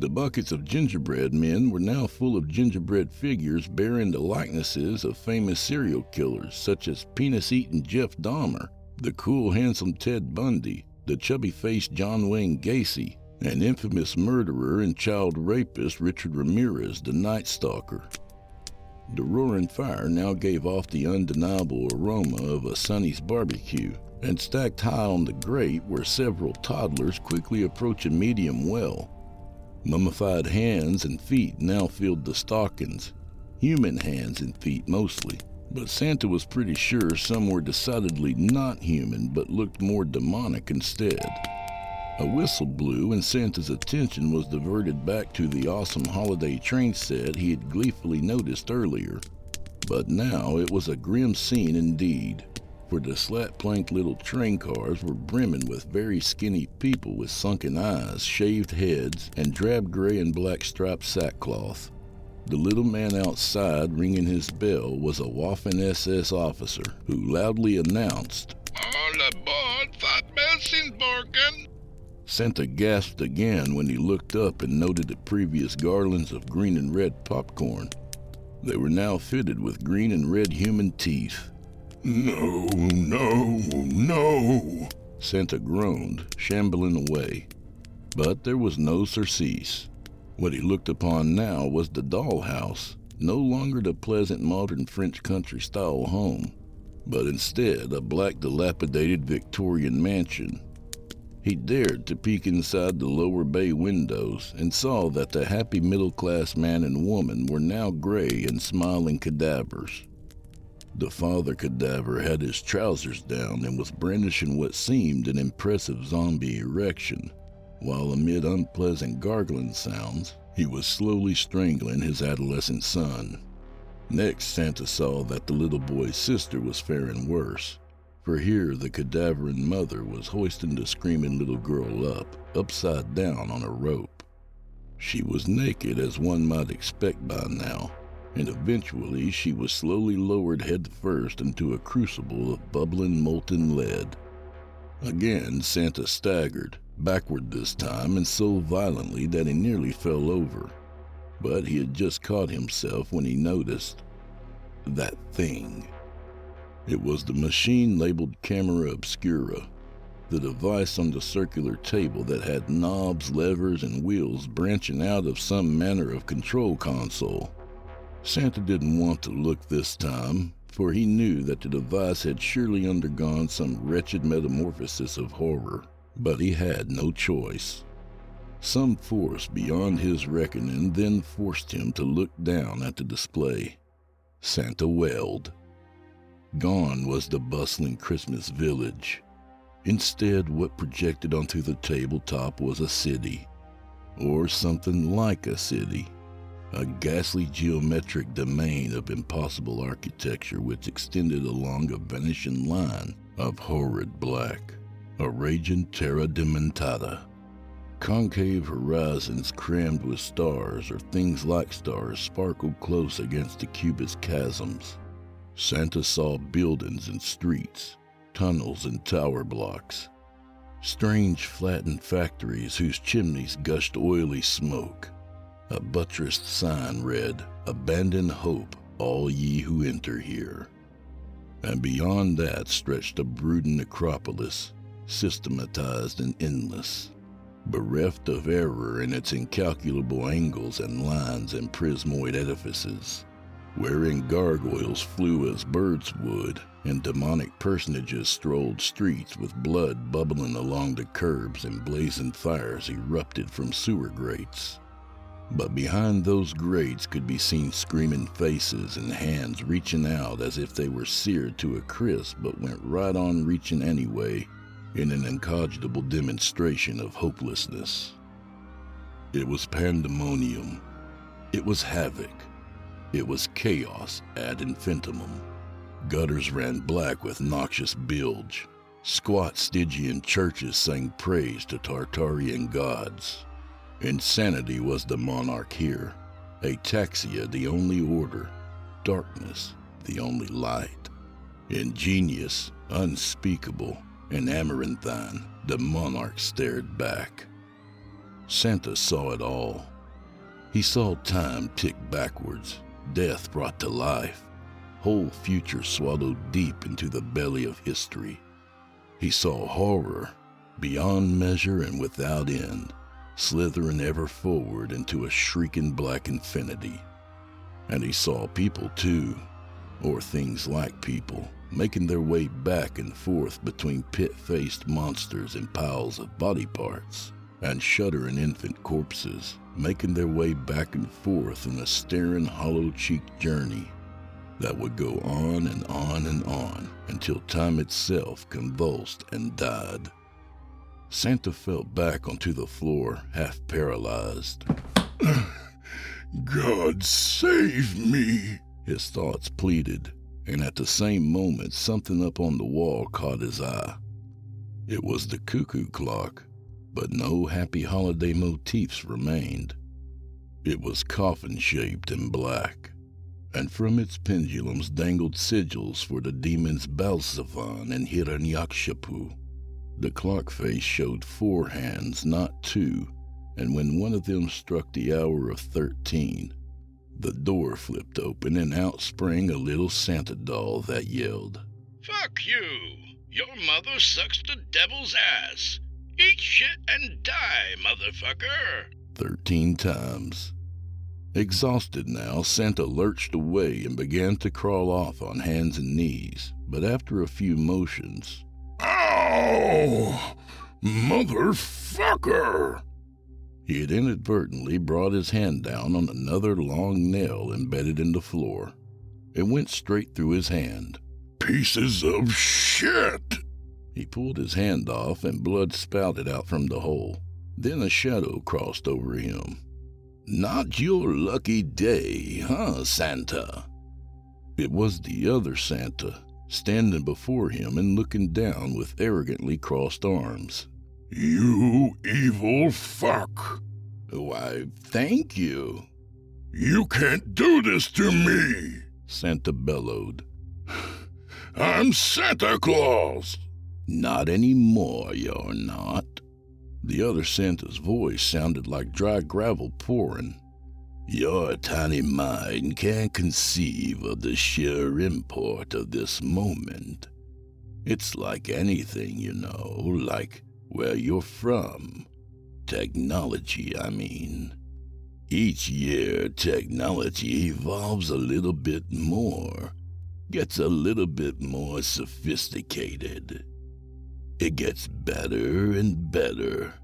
The buckets of gingerbread men were now full of gingerbread figures bearing the likenesses of famous serial killers such as penis-eating Jeff Dahmer, the cool, handsome Ted Bundy, the chubby-faced John Wayne Gacy, and infamous murderer and child rapist Richard Ramirez, the Night Stalker. The roaring fire now gave off the undeniable aroma of a Sonny's barbecue, and stacked high on the grate were several toddlers quickly approaching medium well. Mummified hands and feet now filled the stockings, human hands and feet mostly. But Santa was pretty sure some were decidedly not human but looked more demonic instead. A whistle blew and Santa's attention was diverted back to the awesome holiday train set he had gleefully noticed earlier. But now it was a grim scene indeed, for the slat-planked little train cars were brimming with very skinny people with sunken eyes, shaved heads, and drab gray and black striped sackcloth. The little man outside ringing his bell was a Waffen-S S officer who loudly announced, All aboard Fatbuns in Borken! Santa gasped again when he looked up and noted the previous garlands of green and red popcorn. They were now fitted with green and red human teeth. No, no, no, Santa groaned, shambling away. But there was no surcease. What he looked upon now was the dollhouse, no longer the pleasant modern French country-style home. but instead a black dilapidated Victorian mansion. He dared to peek inside the lower bay windows and saw that the happy middle-class man and woman were now gray and smiling cadavers. The father cadaver had his trousers down and was brandishing what seemed an impressive zombie erection, while amid unpleasant gargling sounds, he was slowly strangling his adolescent son. Next, Santa saw that the little boy's sister was faring worse. For here the cadaverine mother was hoisting the screaming little girl up, upside down on a rope. She was naked as one might expect by now, and eventually she was slowly lowered head first into a crucible of bubbling molten lead. Again Santa staggered, backward this time and so violently that he nearly fell over. But he had just caught himself when he noticed that thing. It was the machine labeled Camera Obscura, the device on the circular table that had knobs, levers, and wheels branching out of some manner of control console. Santa didn't want to look this time, for he knew that the device had surely undergone some wretched metamorphosis of horror, but he had no choice. Some force beyond his reckoning then forced him to look down at the display. Santa wailed. Gone was the bustling Christmas village. Instead, what projected onto the tabletop was a city, or something like a city, a ghastly geometric domain of impossible architecture which extended along a vanishing line of horrid black, a raging terra dementata. Concave horizons crammed with stars or things like stars sparkled close against the cubist chasms. Santa saw buildings and streets, tunnels and tower blocks, strange flattened factories whose chimneys gushed oily smoke. A buttressed sign read, "Abandon hope, all ye who enter here." And beyond that stretched a brooding necropolis, systematized and endless, bereft of error in its incalculable angles and lines and prismoid edifices, wherein gargoyles flew as birds would, and demonic personages strolled streets with blood bubbling along the curbs and blazing fires erupted from sewer grates. But behind those grates could be seen screaming faces and hands reaching out as if they were seared to a crisp but went right on reaching anyway in an incorrigible demonstration of hopelessness. It was pandemonium. It was havoc. It was chaos ad infinitum. Gutters ran black with noxious bilge. Squat Stygian churches sang praise to Tartarian gods. Insanity was the monarch here. Ataxia the only order. Darkness the only light. Ingenious, unspeakable, and amaranthine, the monarch stared back. Santa saw it all. He saw time tick backwards. Death brought to life, whole futures swallowed deep into the belly of history. He saw horror, beyond measure and without end, slithering ever forward into a shrieking black infinity. And he saw people too, or things like people, making their way back and forth between pit-faced monsters and piles of body parts, and shuddering infant corpses, making their way back and forth in a staring, hollow-cheeked journey that would go on and on and on until time itself convulsed and died. Santa fell back onto the floor, half paralyzed. "God save me," his thoughts pleaded, and at the same moment something up on the wall caught his eye. It was the cuckoo clock, but no happy holiday motifs remained. It was coffin-shaped and black, and from its pendulums dangled sigils for the demons Balsavan and Hiranyakshapu. The clock face showed four hands, not two, and when one of them struck the hour of thirteen, the door flipped open and out sprang a little Santa doll that yelled, "Fuck you! Your mother sucks the devil's ass! Eat shit and die, motherfucker!" thirteen times. Exhausted now, Santa lurched away and began to crawl off on hands and knees, but after a few motions... Ow! Motherfucker! He had inadvertently brought his hand down on another long nail embedded in the floor. It went straight through his hand. Pieces of shit! He pulled his hand off and blood spouted out from the hole. Then a shadow crossed over him. Not your lucky day, huh, Santa? It was the other Santa, standing before him and looking down with arrogantly crossed arms. You evil fuck! Why, thank you. You can't do this to me! Santa bellowed. I'm Santa Claus! Not anymore, you're not. The other Santa's voice sounded like dry gravel pouring. Your tiny mind can't conceive of the sheer import of this moment. It's like anything, you know, like where you're from. Technology, I mean. Each year, technology evolves a little bit more, gets a little bit more sophisticated. It gets better and better.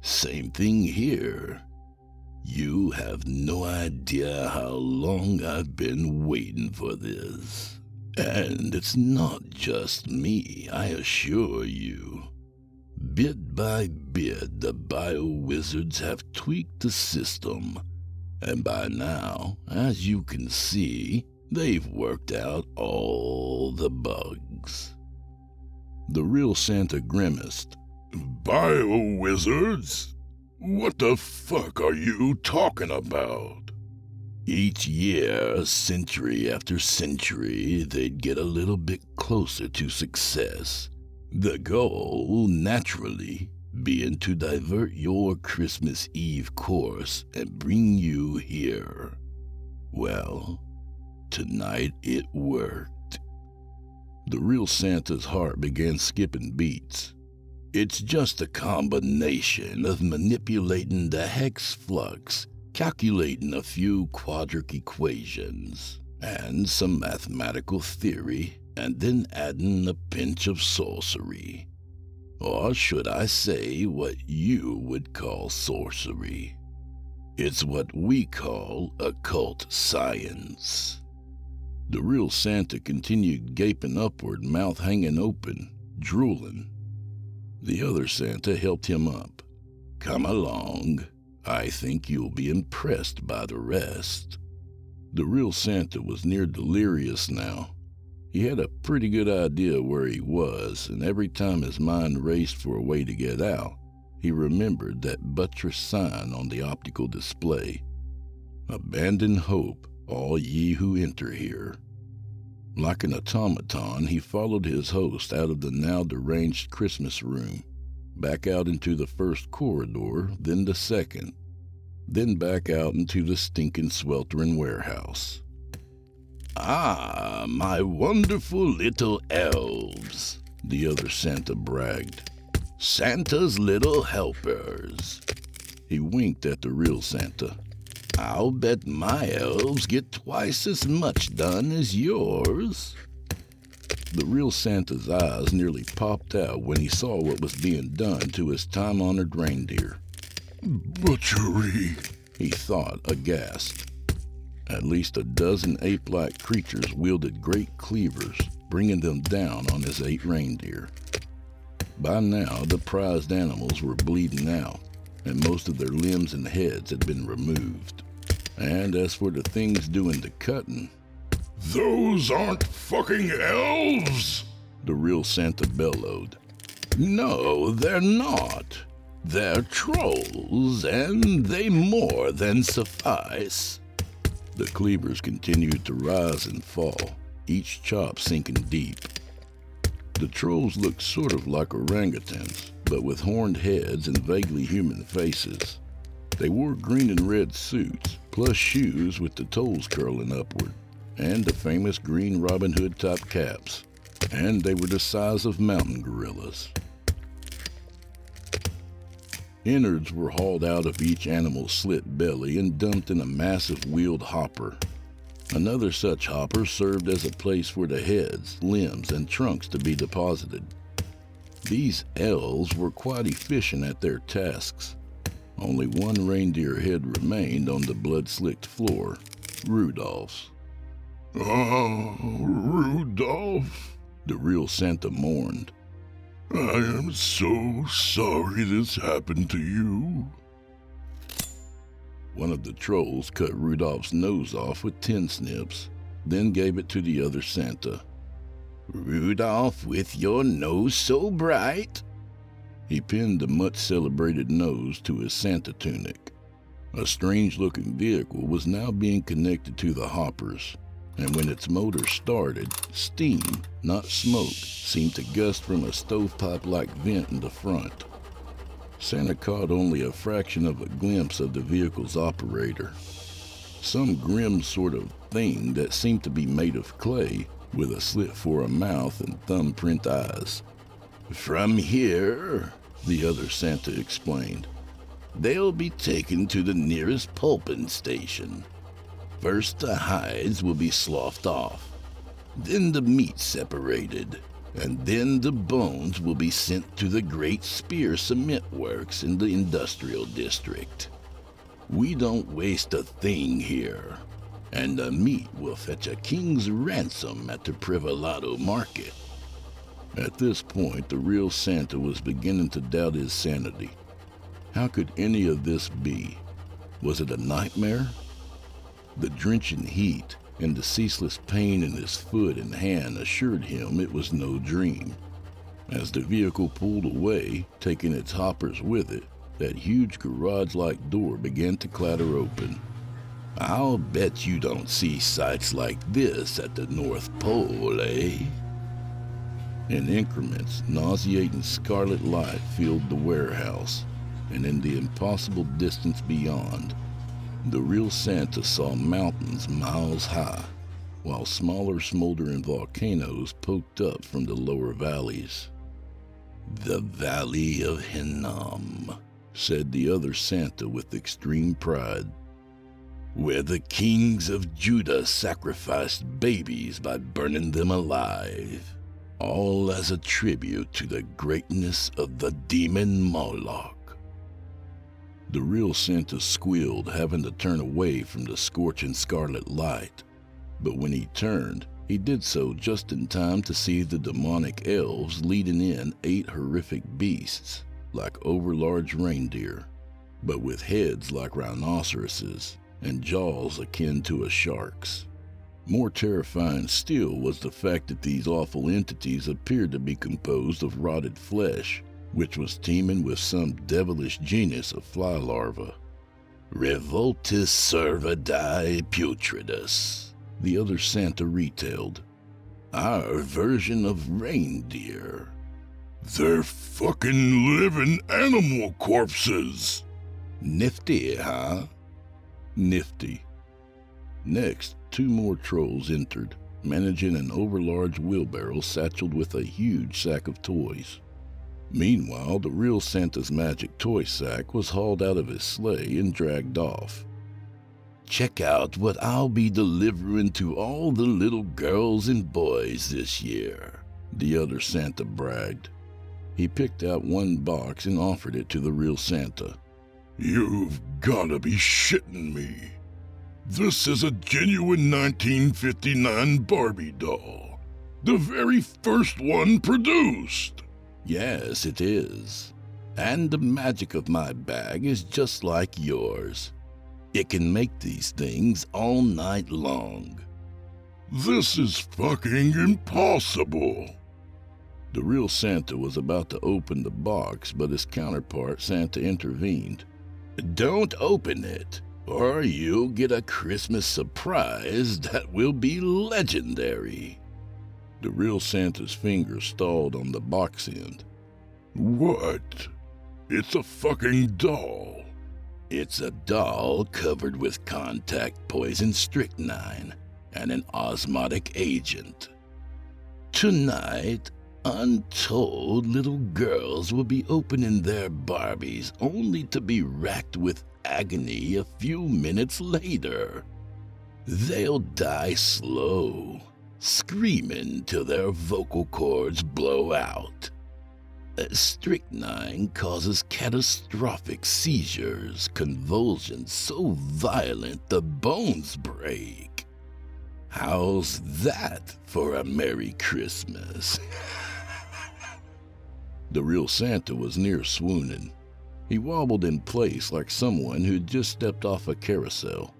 Same thing here. You have no idea how long I've been waiting for this. And it's not just me, I assure you. Bit by bit, the bio-wizards have tweaked the system, and by now, as you can see, they've worked out all the bugs. The real Santa grimaced. Bio-wizards? What the fuck are you talking about? Each year, century after century, they'd get a little bit closer to success. The goal, naturally, being to divert your Christmas Eve course and bring you here. Well, tonight it worked. The real Santa's heart began skipping beats. It's just a combination of manipulating the hex flux, calculating a few quadratic equations, and some mathematical theory, and then adding a pinch of sorcery. Or should I say what you would call sorcery? It's what we call occult science. The real Santa continued gaping upward, mouth hanging open, drooling. The other Santa helped him up. Come along. I think you'll be impressed by the rest. The real Santa was near delirious now. He had a pretty good idea where he was, and every time his mind raced for a way to get out, he remembered that buttress sign on the optical display. Abandon hope, all ye who enter here. Like an automaton, he followed his host out of the now deranged Christmas room, back out into the first corridor, then the second, then back out into the stinking, sweltering warehouse. Ah, my wonderful little elves, the other Santa bragged. Santa's little helpers. He winked at the real Santa. I'll bet my elves get twice as much done as yours. The real Santa's eyes nearly popped out when he saw what was being done to his time-honored reindeer. Butchery, he thought, aghast. At least a dozen ape-like creatures wielded great cleavers, bringing them down on his eight reindeer. By now, the prized animals were bleeding out, and most of their limbs and heads had been removed. And as for the things doing the cutting... Those aren't fucking elves! The real Santa bellowed. No, they're not. They're trolls, and they more than suffice. The cleavers continued to rise and fall, each chop sinking deep. The trolls looked sort of like orangutans, but with horned heads and vaguely human faces. They wore green and red suits, plus shoes with the toes curling upward, and the famous green Robin Hood top caps. And they were the size of mountain gorillas. Innards were hauled out of each animal's slit belly and dumped in a massive wheeled hopper. Another such hopper served as a place for the heads, limbs, and trunks to be deposited. These elves were quite efficient at their tasks. Only one reindeer head remained on the blood-slicked floor, Rudolph's. "Oh, Rudolph," the real Santa mourned. "I am so sorry this happened to you." One of the trolls cut Rudolph's nose off with tin snips, then gave it to the other Santa. "Rudolph, with your nose so bright." He pinned the much-celebrated nose to his Santa tunic. A strange-looking vehicle was now being connected to the hoppers, and when its motor started, steam, not smoke, seemed to gust from a stovepipe-like vent in the front. Santa caught only a fraction of a glimpse of the vehicle's operator. Some grim sort of thing that seemed to be made of clay, with a slit for a mouth and thumbprint eyes. "From here," the other Santa explained, "they'll be taken to the nearest pulping station. First, the hides will be sloughed off, then the meat separated, and then the bones will be sent to the Great Spear Cement Works in the Industrial District. We don't waste a thing here, and the meat will fetch a king's ransom at the Privalato Market." At this point, the real Santa was beginning to doubt his sanity. How could any of this be? Was it a nightmare? The drenching heat and the ceaseless pain in his foot and hand assured him it was no dream. As the vehicle pulled away, taking its hoppers with it, that huge garage-like door began to clatter open. "I'll bet you don't see sights like this at the North Pole, eh?" In increments, nauseating scarlet light filled the warehouse, and in the impossible distance beyond, the real Santa saw mountains miles high, while smaller smoldering volcanoes poked up from the lower valleys. "The Valley of Hinnom," said the other Santa with extreme pride, "where the kings of Judah sacrificed babies by burning them alive, all as a tribute to the greatness of the demon Moloch." The real Santa squealed, having to turn away from the scorching scarlet light. But when he turned, he did so just in time to see the demonic elves leading in eight horrific beasts, like overlarge reindeer, but with heads like rhinoceroses and jaws akin to a shark's. More terrifying still was the fact that these awful entities appeared to be composed of rotted flesh, which was teeming with some devilish genus of fly larvae. "Revoltus cervidae putridus," the other Santa retailed. "Our version of reindeer." "They're fucking living animal corpses!" "Nifty, huh?" Nifty. Next, two more trolls entered, managing an overlarge wheelbarrow satcheled with a huge sack of toys. Meanwhile, the real Santa's magic toy sack was hauled out of his sleigh and dragged off. "Check out what I'll be delivering to all the little girls and boys this year," the other Santa bragged. He picked out one box and offered it to the real Santa. "You've gotta be shitting me. This is a genuine nineteen fifty-nine Barbie doll, the very first one produced." "Yes, it is. And the magic of my bag is just like yours. It can make these things all night long." "This is fucking impossible." The real Santa was about to open the box, but his counterpart, Santa, intervened. "Don't open it, or you'll get a Christmas surprise that will be legendary." The real Santa's finger stalled on the box end. "What? It's a fucking doll." "It's a doll covered with contact poison strychnine and an osmotic agent. Tonight, Untold little girls will be opening their Barbies only to be racked with agony a few minutes later. They'll die slow, screaming till their vocal cords blow out. Strychnine causes catastrophic seizures, convulsions so violent the bones break. How's that for a Merry Christmas? The real Santa was near swooning. He wobbled in place like someone who'd just stepped off a carousel.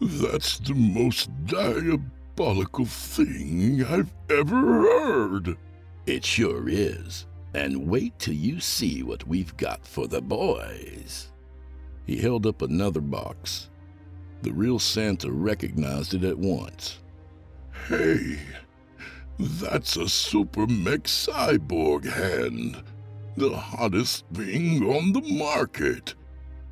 That's the most diabolical thing I've ever heard. It sure is. And wait till you see what we've got for the boys. He held up another box. The real Santa recognized it at once. Hey, that's a super mech cyborg hand. The hottest thing on the market.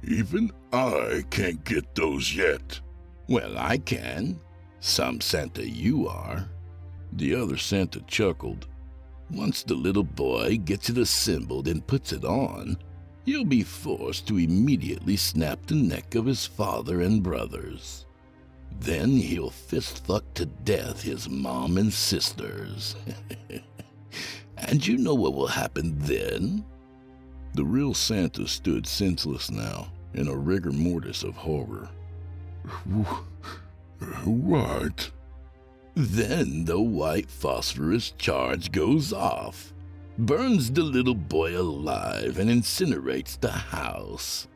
Even I can't get those yet. Well, I can. Some Santa you are. The other Santa chuckled. Once the little boy gets it assembled and puts it on, he'll be forced to immediately snap the neck of his father and brothers. Then he'll fist-fuck to death his mom and sisters. And you know what will happen then? The real Santa stood senseless now, in a rigor mortis of horror. What? Then the white phosphorus charge goes off, burns the little boy alive, and incinerates the house.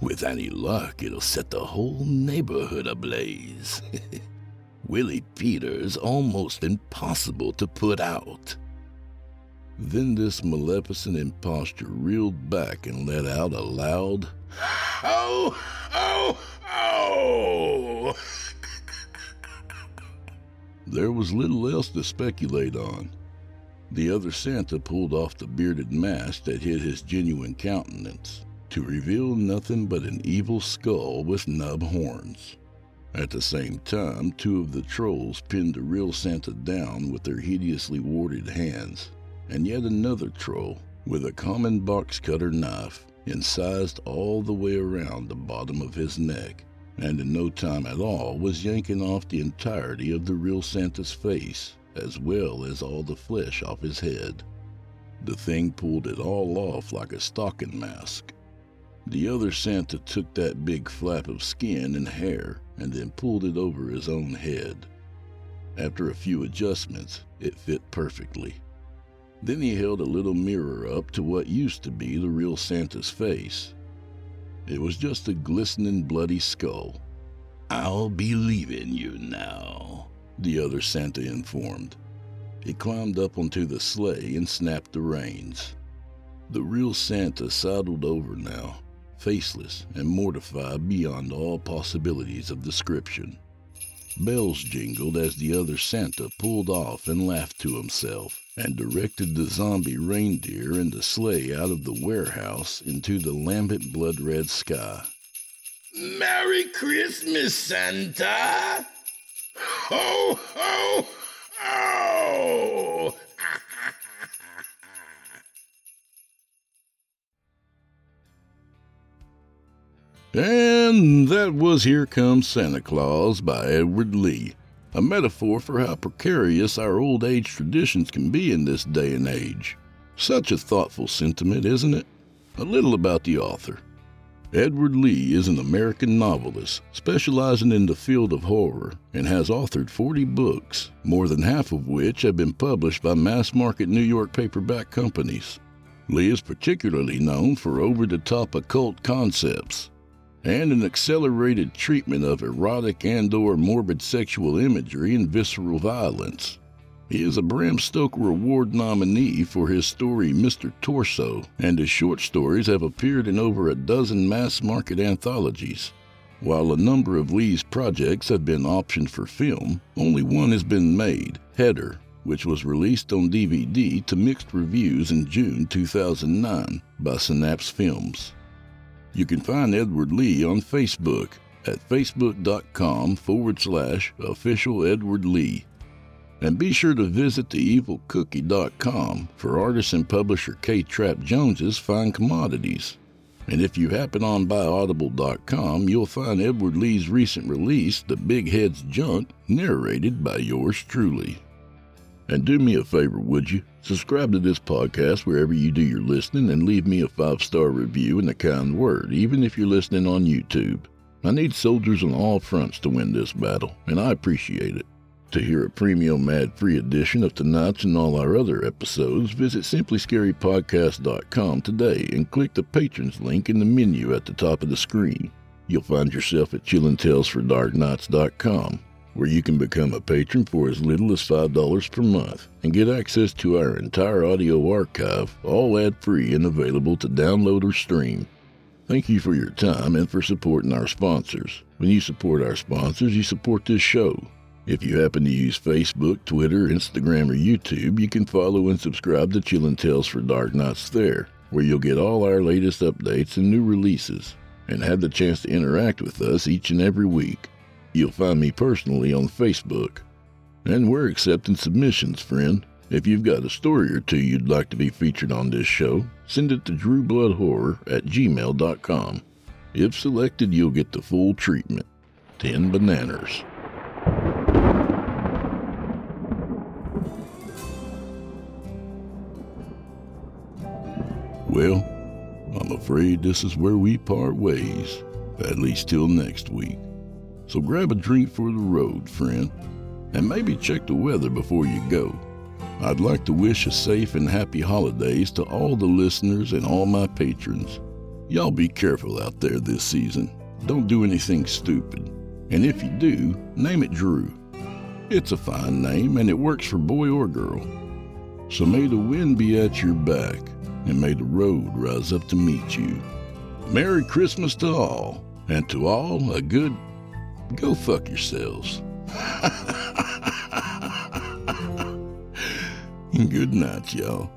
With any luck, it'll set the whole neighborhood ablaze. Willie Peter's almost impossible to put out. Then this maleficent imposture reeled back and let out a loud, "Ho, ho, ho!" There was little else to speculate on. The other Santa pulled off the bearded mask that hid his genuine countenance, to reveal nothing but an evil skull with nub horns. At the same time, two of the trolls pinned the real Santa down with their hideously warded hands, and yet another troll, with a common box cutter knife, incised all the way around the bottom of his neck, and in no time at all was yanking off the entirety of the real Santa's face, as well as all the flesh off his head. The thing pulled it all off like a stocking mask. The other Santa took that big flap of skin and hair and then pulled it over his own head. After a few adjustments, it fit perfectly. Then he held a little mirror up to what used to be the real Santa's face. It was just a glistening bloody skull. "I'll be leaving you now," the other Santa informed. He climbed up onto the sleigh and snapped the reins. The real Santa sidled over now, faceless and mortified beyond all possibilities of description. Bells jingled as the other Santa pulled off and laughed to himself, and directed the zombie reindeer and the sleigh out of the warehouse into the lambent blood-red sky. "Merry Christmas, Santa! Ho, ho, ho!" And that was Here Comes Santa Claus by Edward Lee, a metaphor for how precarious our old age traditions can be in this day and age. Such a thoughtful sentiment, isn't it? A little about the author. Edward Lee is an American novelist specializing in the field of horror and has authored forty books, more than half of which have been published by mass-market New York paperback companies. Lee is particularly known for over-the-top occult concepts and an accelerated treatment of erotic and or morbid sexual imagery and visceral violence. He is a Bram Stoker Award nominee for his story Mister Torso, and his short stories have appeared in over a dozen mass-market anthologies. While a number of Lee's projects have been optioned for film, only one has been made, Header, which was released on D V D to mixed reviews in June two thousand nine by Synapse Films. You can find Edward Lee on Facebook at facebook dot com forward slash official Edward Lee. And be sure to visit the evil cookie dot com for artist and publisher K Trap Jones's fine commodities. And if you happen on by audible dot com, you'll find Edward Lee's recent release, The Big Heads Junk, narrated by yours truly. And do me a favor, would you? Subscribe to this podcast wherever you do your listening and leave me a five-star review and a kind word, even if you're listening on YouTube. I need soldiers on all fronts to win this battle, and I appreciate it. To hear a premium ad-free edition of tonight's and all our other episodes, visit simply scary podcast dot com today and click the Patrons link in the menu at the top of the screen. You'll find yourself at chilling tales for dark nights dot com, where you can become a patron for as little as five dollars per month and get access to our entire audio archive, all ad-free and available to download or stream. Thank you for your time and for supporting our sponsors. When you support our sponsors, you support this show. If you happen to use Facebook, Twitter, Instagram, or YouTube, you can follow and subscribe to Chilling Tales for Dark Nights there, where you'll get all our latest updates and new releases, and have the chance to interact with us each and every week. You'll find me personally on Facebook. And we're accepting submissions, friend. If you've got a story or two you'd like to be featured on this show, send it to drew blood horror at gmail dot com. If selected, you'll get the full treatment. Ten bananas. Well, I'm afraid this is where we part ways, at least till next week. So grab a drink for the road, friend, and maybe check the weather before you go. I'd like to wish a safe and happy holidays to all the listeners and all my patrons. Y'all be careful out there this season. Don't do anything stupid. And if you do, name it Drew. It's a fine name, and it works for boy or girl. So may the wind be at your back, and may the road rise up to meet you. Merry Christmas to all, and to all a good... Go fuck yourselves. Good night, y'all.